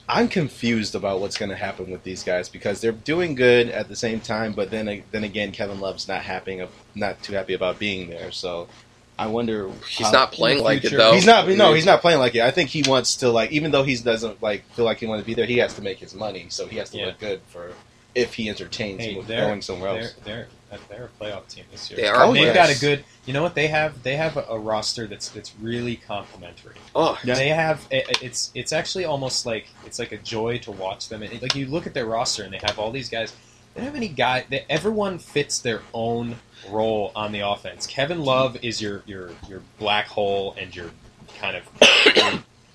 I'm confused about what's going to happen with these guys because they're doing good at the same time, but then then again, Kevin Love's not happy, not too happy about being there, so. I wonder. He's how, not playing like it though. He's not. No, he's not playing like it. I think he wants to like, even though he doesn't like feel like he wants to be there, he has to make his money, so he has to yeah. look good for if he entertains hey, going somewhere else. They're, they're they're a playoff team this year. They are. They've got a good. You know what they have? They have a, a roster that's that's really complimentary. Oh, yeah. They have. It, it's it's actually almost like it's like a joy to watch them. It, like you look at their roster and they have all these guys. They don't have any guy. They, everyone fits their own role on the offense. Kevin Love is your your, your black hole and your kind of your,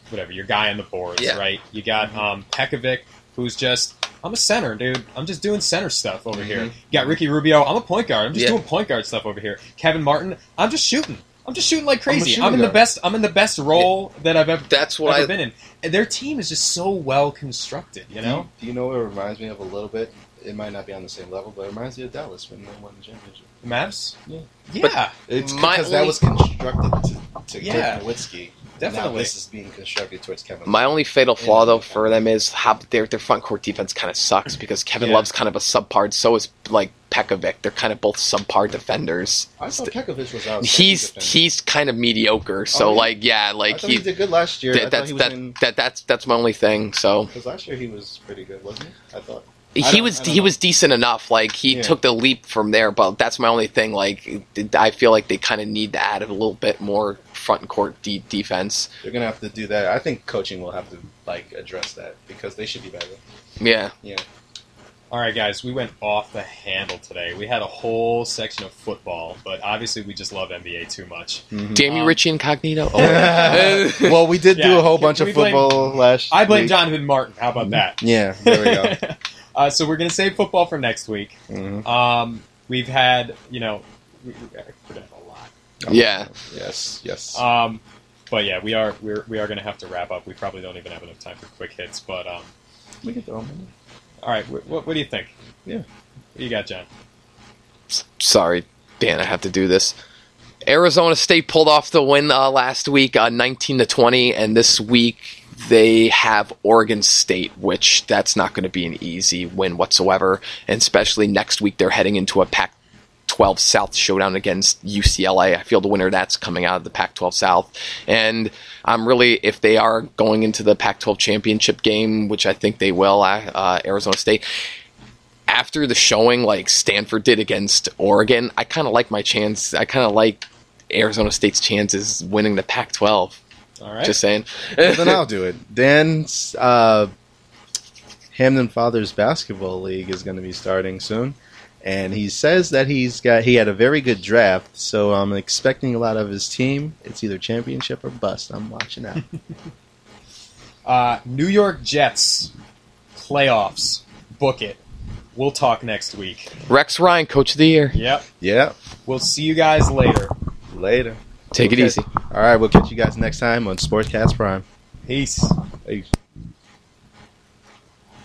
whatever your guy on the boards, yeah. right? You got um, Pekovic, who's just I'm a center, dude. I'm just doing center stuff over mm-hmm. here. You got Ricky Rubio. I'm a point guard. I'm just yeah. doing point guard stuff over here. Kevin Martin. I'm just shooting. I'm just shooting like crazy. I'm, I'm in guard. the best. I'm in the best role that I've ever, That's what ever I, been in. And their team is just so well constructed. You know. Do you, do you know what it reminds me of a little bit? It might not be on the same level, but it reminds me of Dallas when they won the championship. The Mavs? Yeah. Yeah. But it's because that was constructed to, to yeah. Dirk Nowitzki. Definitely. Now this is being constructed towards Kevin Love. My only fatal flaw, though, for them is how their their front court defense kind of sucks because Kevin yeah. Love's kind of a subpar. So is, like, Pekovic. They're kind of both subpar defenders. I thought Pekovic was out. He's defender. He's kind of mediocre. So, oh, yeah. like, yeah. like I thought he, he did good last year. Th- I that's, he was that, in... that, that's, that's my only thing. Because so. last year he was pretty good, wasn't he? I thought. He was he know. was decent enough. Like he yeah. took the leap from there, but that's my only thing. Like I feel like they kind of need to add a little bit more front court de- defense. They're gonna have to do that. I think coaching will have to like address that because they should be better. Yeah. Yeah. All right, guys, we went off the handle today. We had a whole section of football, but obviously we just love N B A too much. Mm-hmm. Damn you, um, Richie Incognito. Oh. Well, we did yeah. do a whole Can, bunch of football blame, last week. I blame week. Donovan Martin. How about that? Yeah, there we go. Uh, so we're going to save football for next week. Mm-hmm. Um, we've had, you know, we could have a lot. Yeah. Yes. Yes. Um, but yeah, we are we're we are going to have to wrap up. We probably don't even have enough time for quick hits, but um, we can throw them in. All right. What, what what do you think? Yeah. What do you got, John? Sorry, Dan. I have to do this. Arizona State pulled off the win uh, last week, uh, nineteen to twenty, and this week they have Oregon State, which that's not going to be an easy win whatsoever, and especially next week they're heading into a Pac twelve South showdown against U C L A. I feel the winner that's coming out of the Pac twelve South, and I'm really, if they are going into the Pac twelve championship game, which I think they will, uh, Arizona State, after the showing like Stanford did against Oregon, I kind of like my chance. I kind of like Arizona State's chances winning the Pac twelve. All right. Just saying. Well, then I'll do it. Then uh, Hamden Fathers Basketball League is going to be starting soon, and he says that he's got he had a very good draft, so I'm expecting a lot of his team. It's either championship or bust. I'm watching out. uh, New York Jets playoffs. Book it. We'll talk next week. Rex Ryan, Coach of the Year. Yep. Yep. We'll see you guys later. Later. Take it easy. All right, we'll catch you guys next time on Sportscast Prime. Peace. Peace.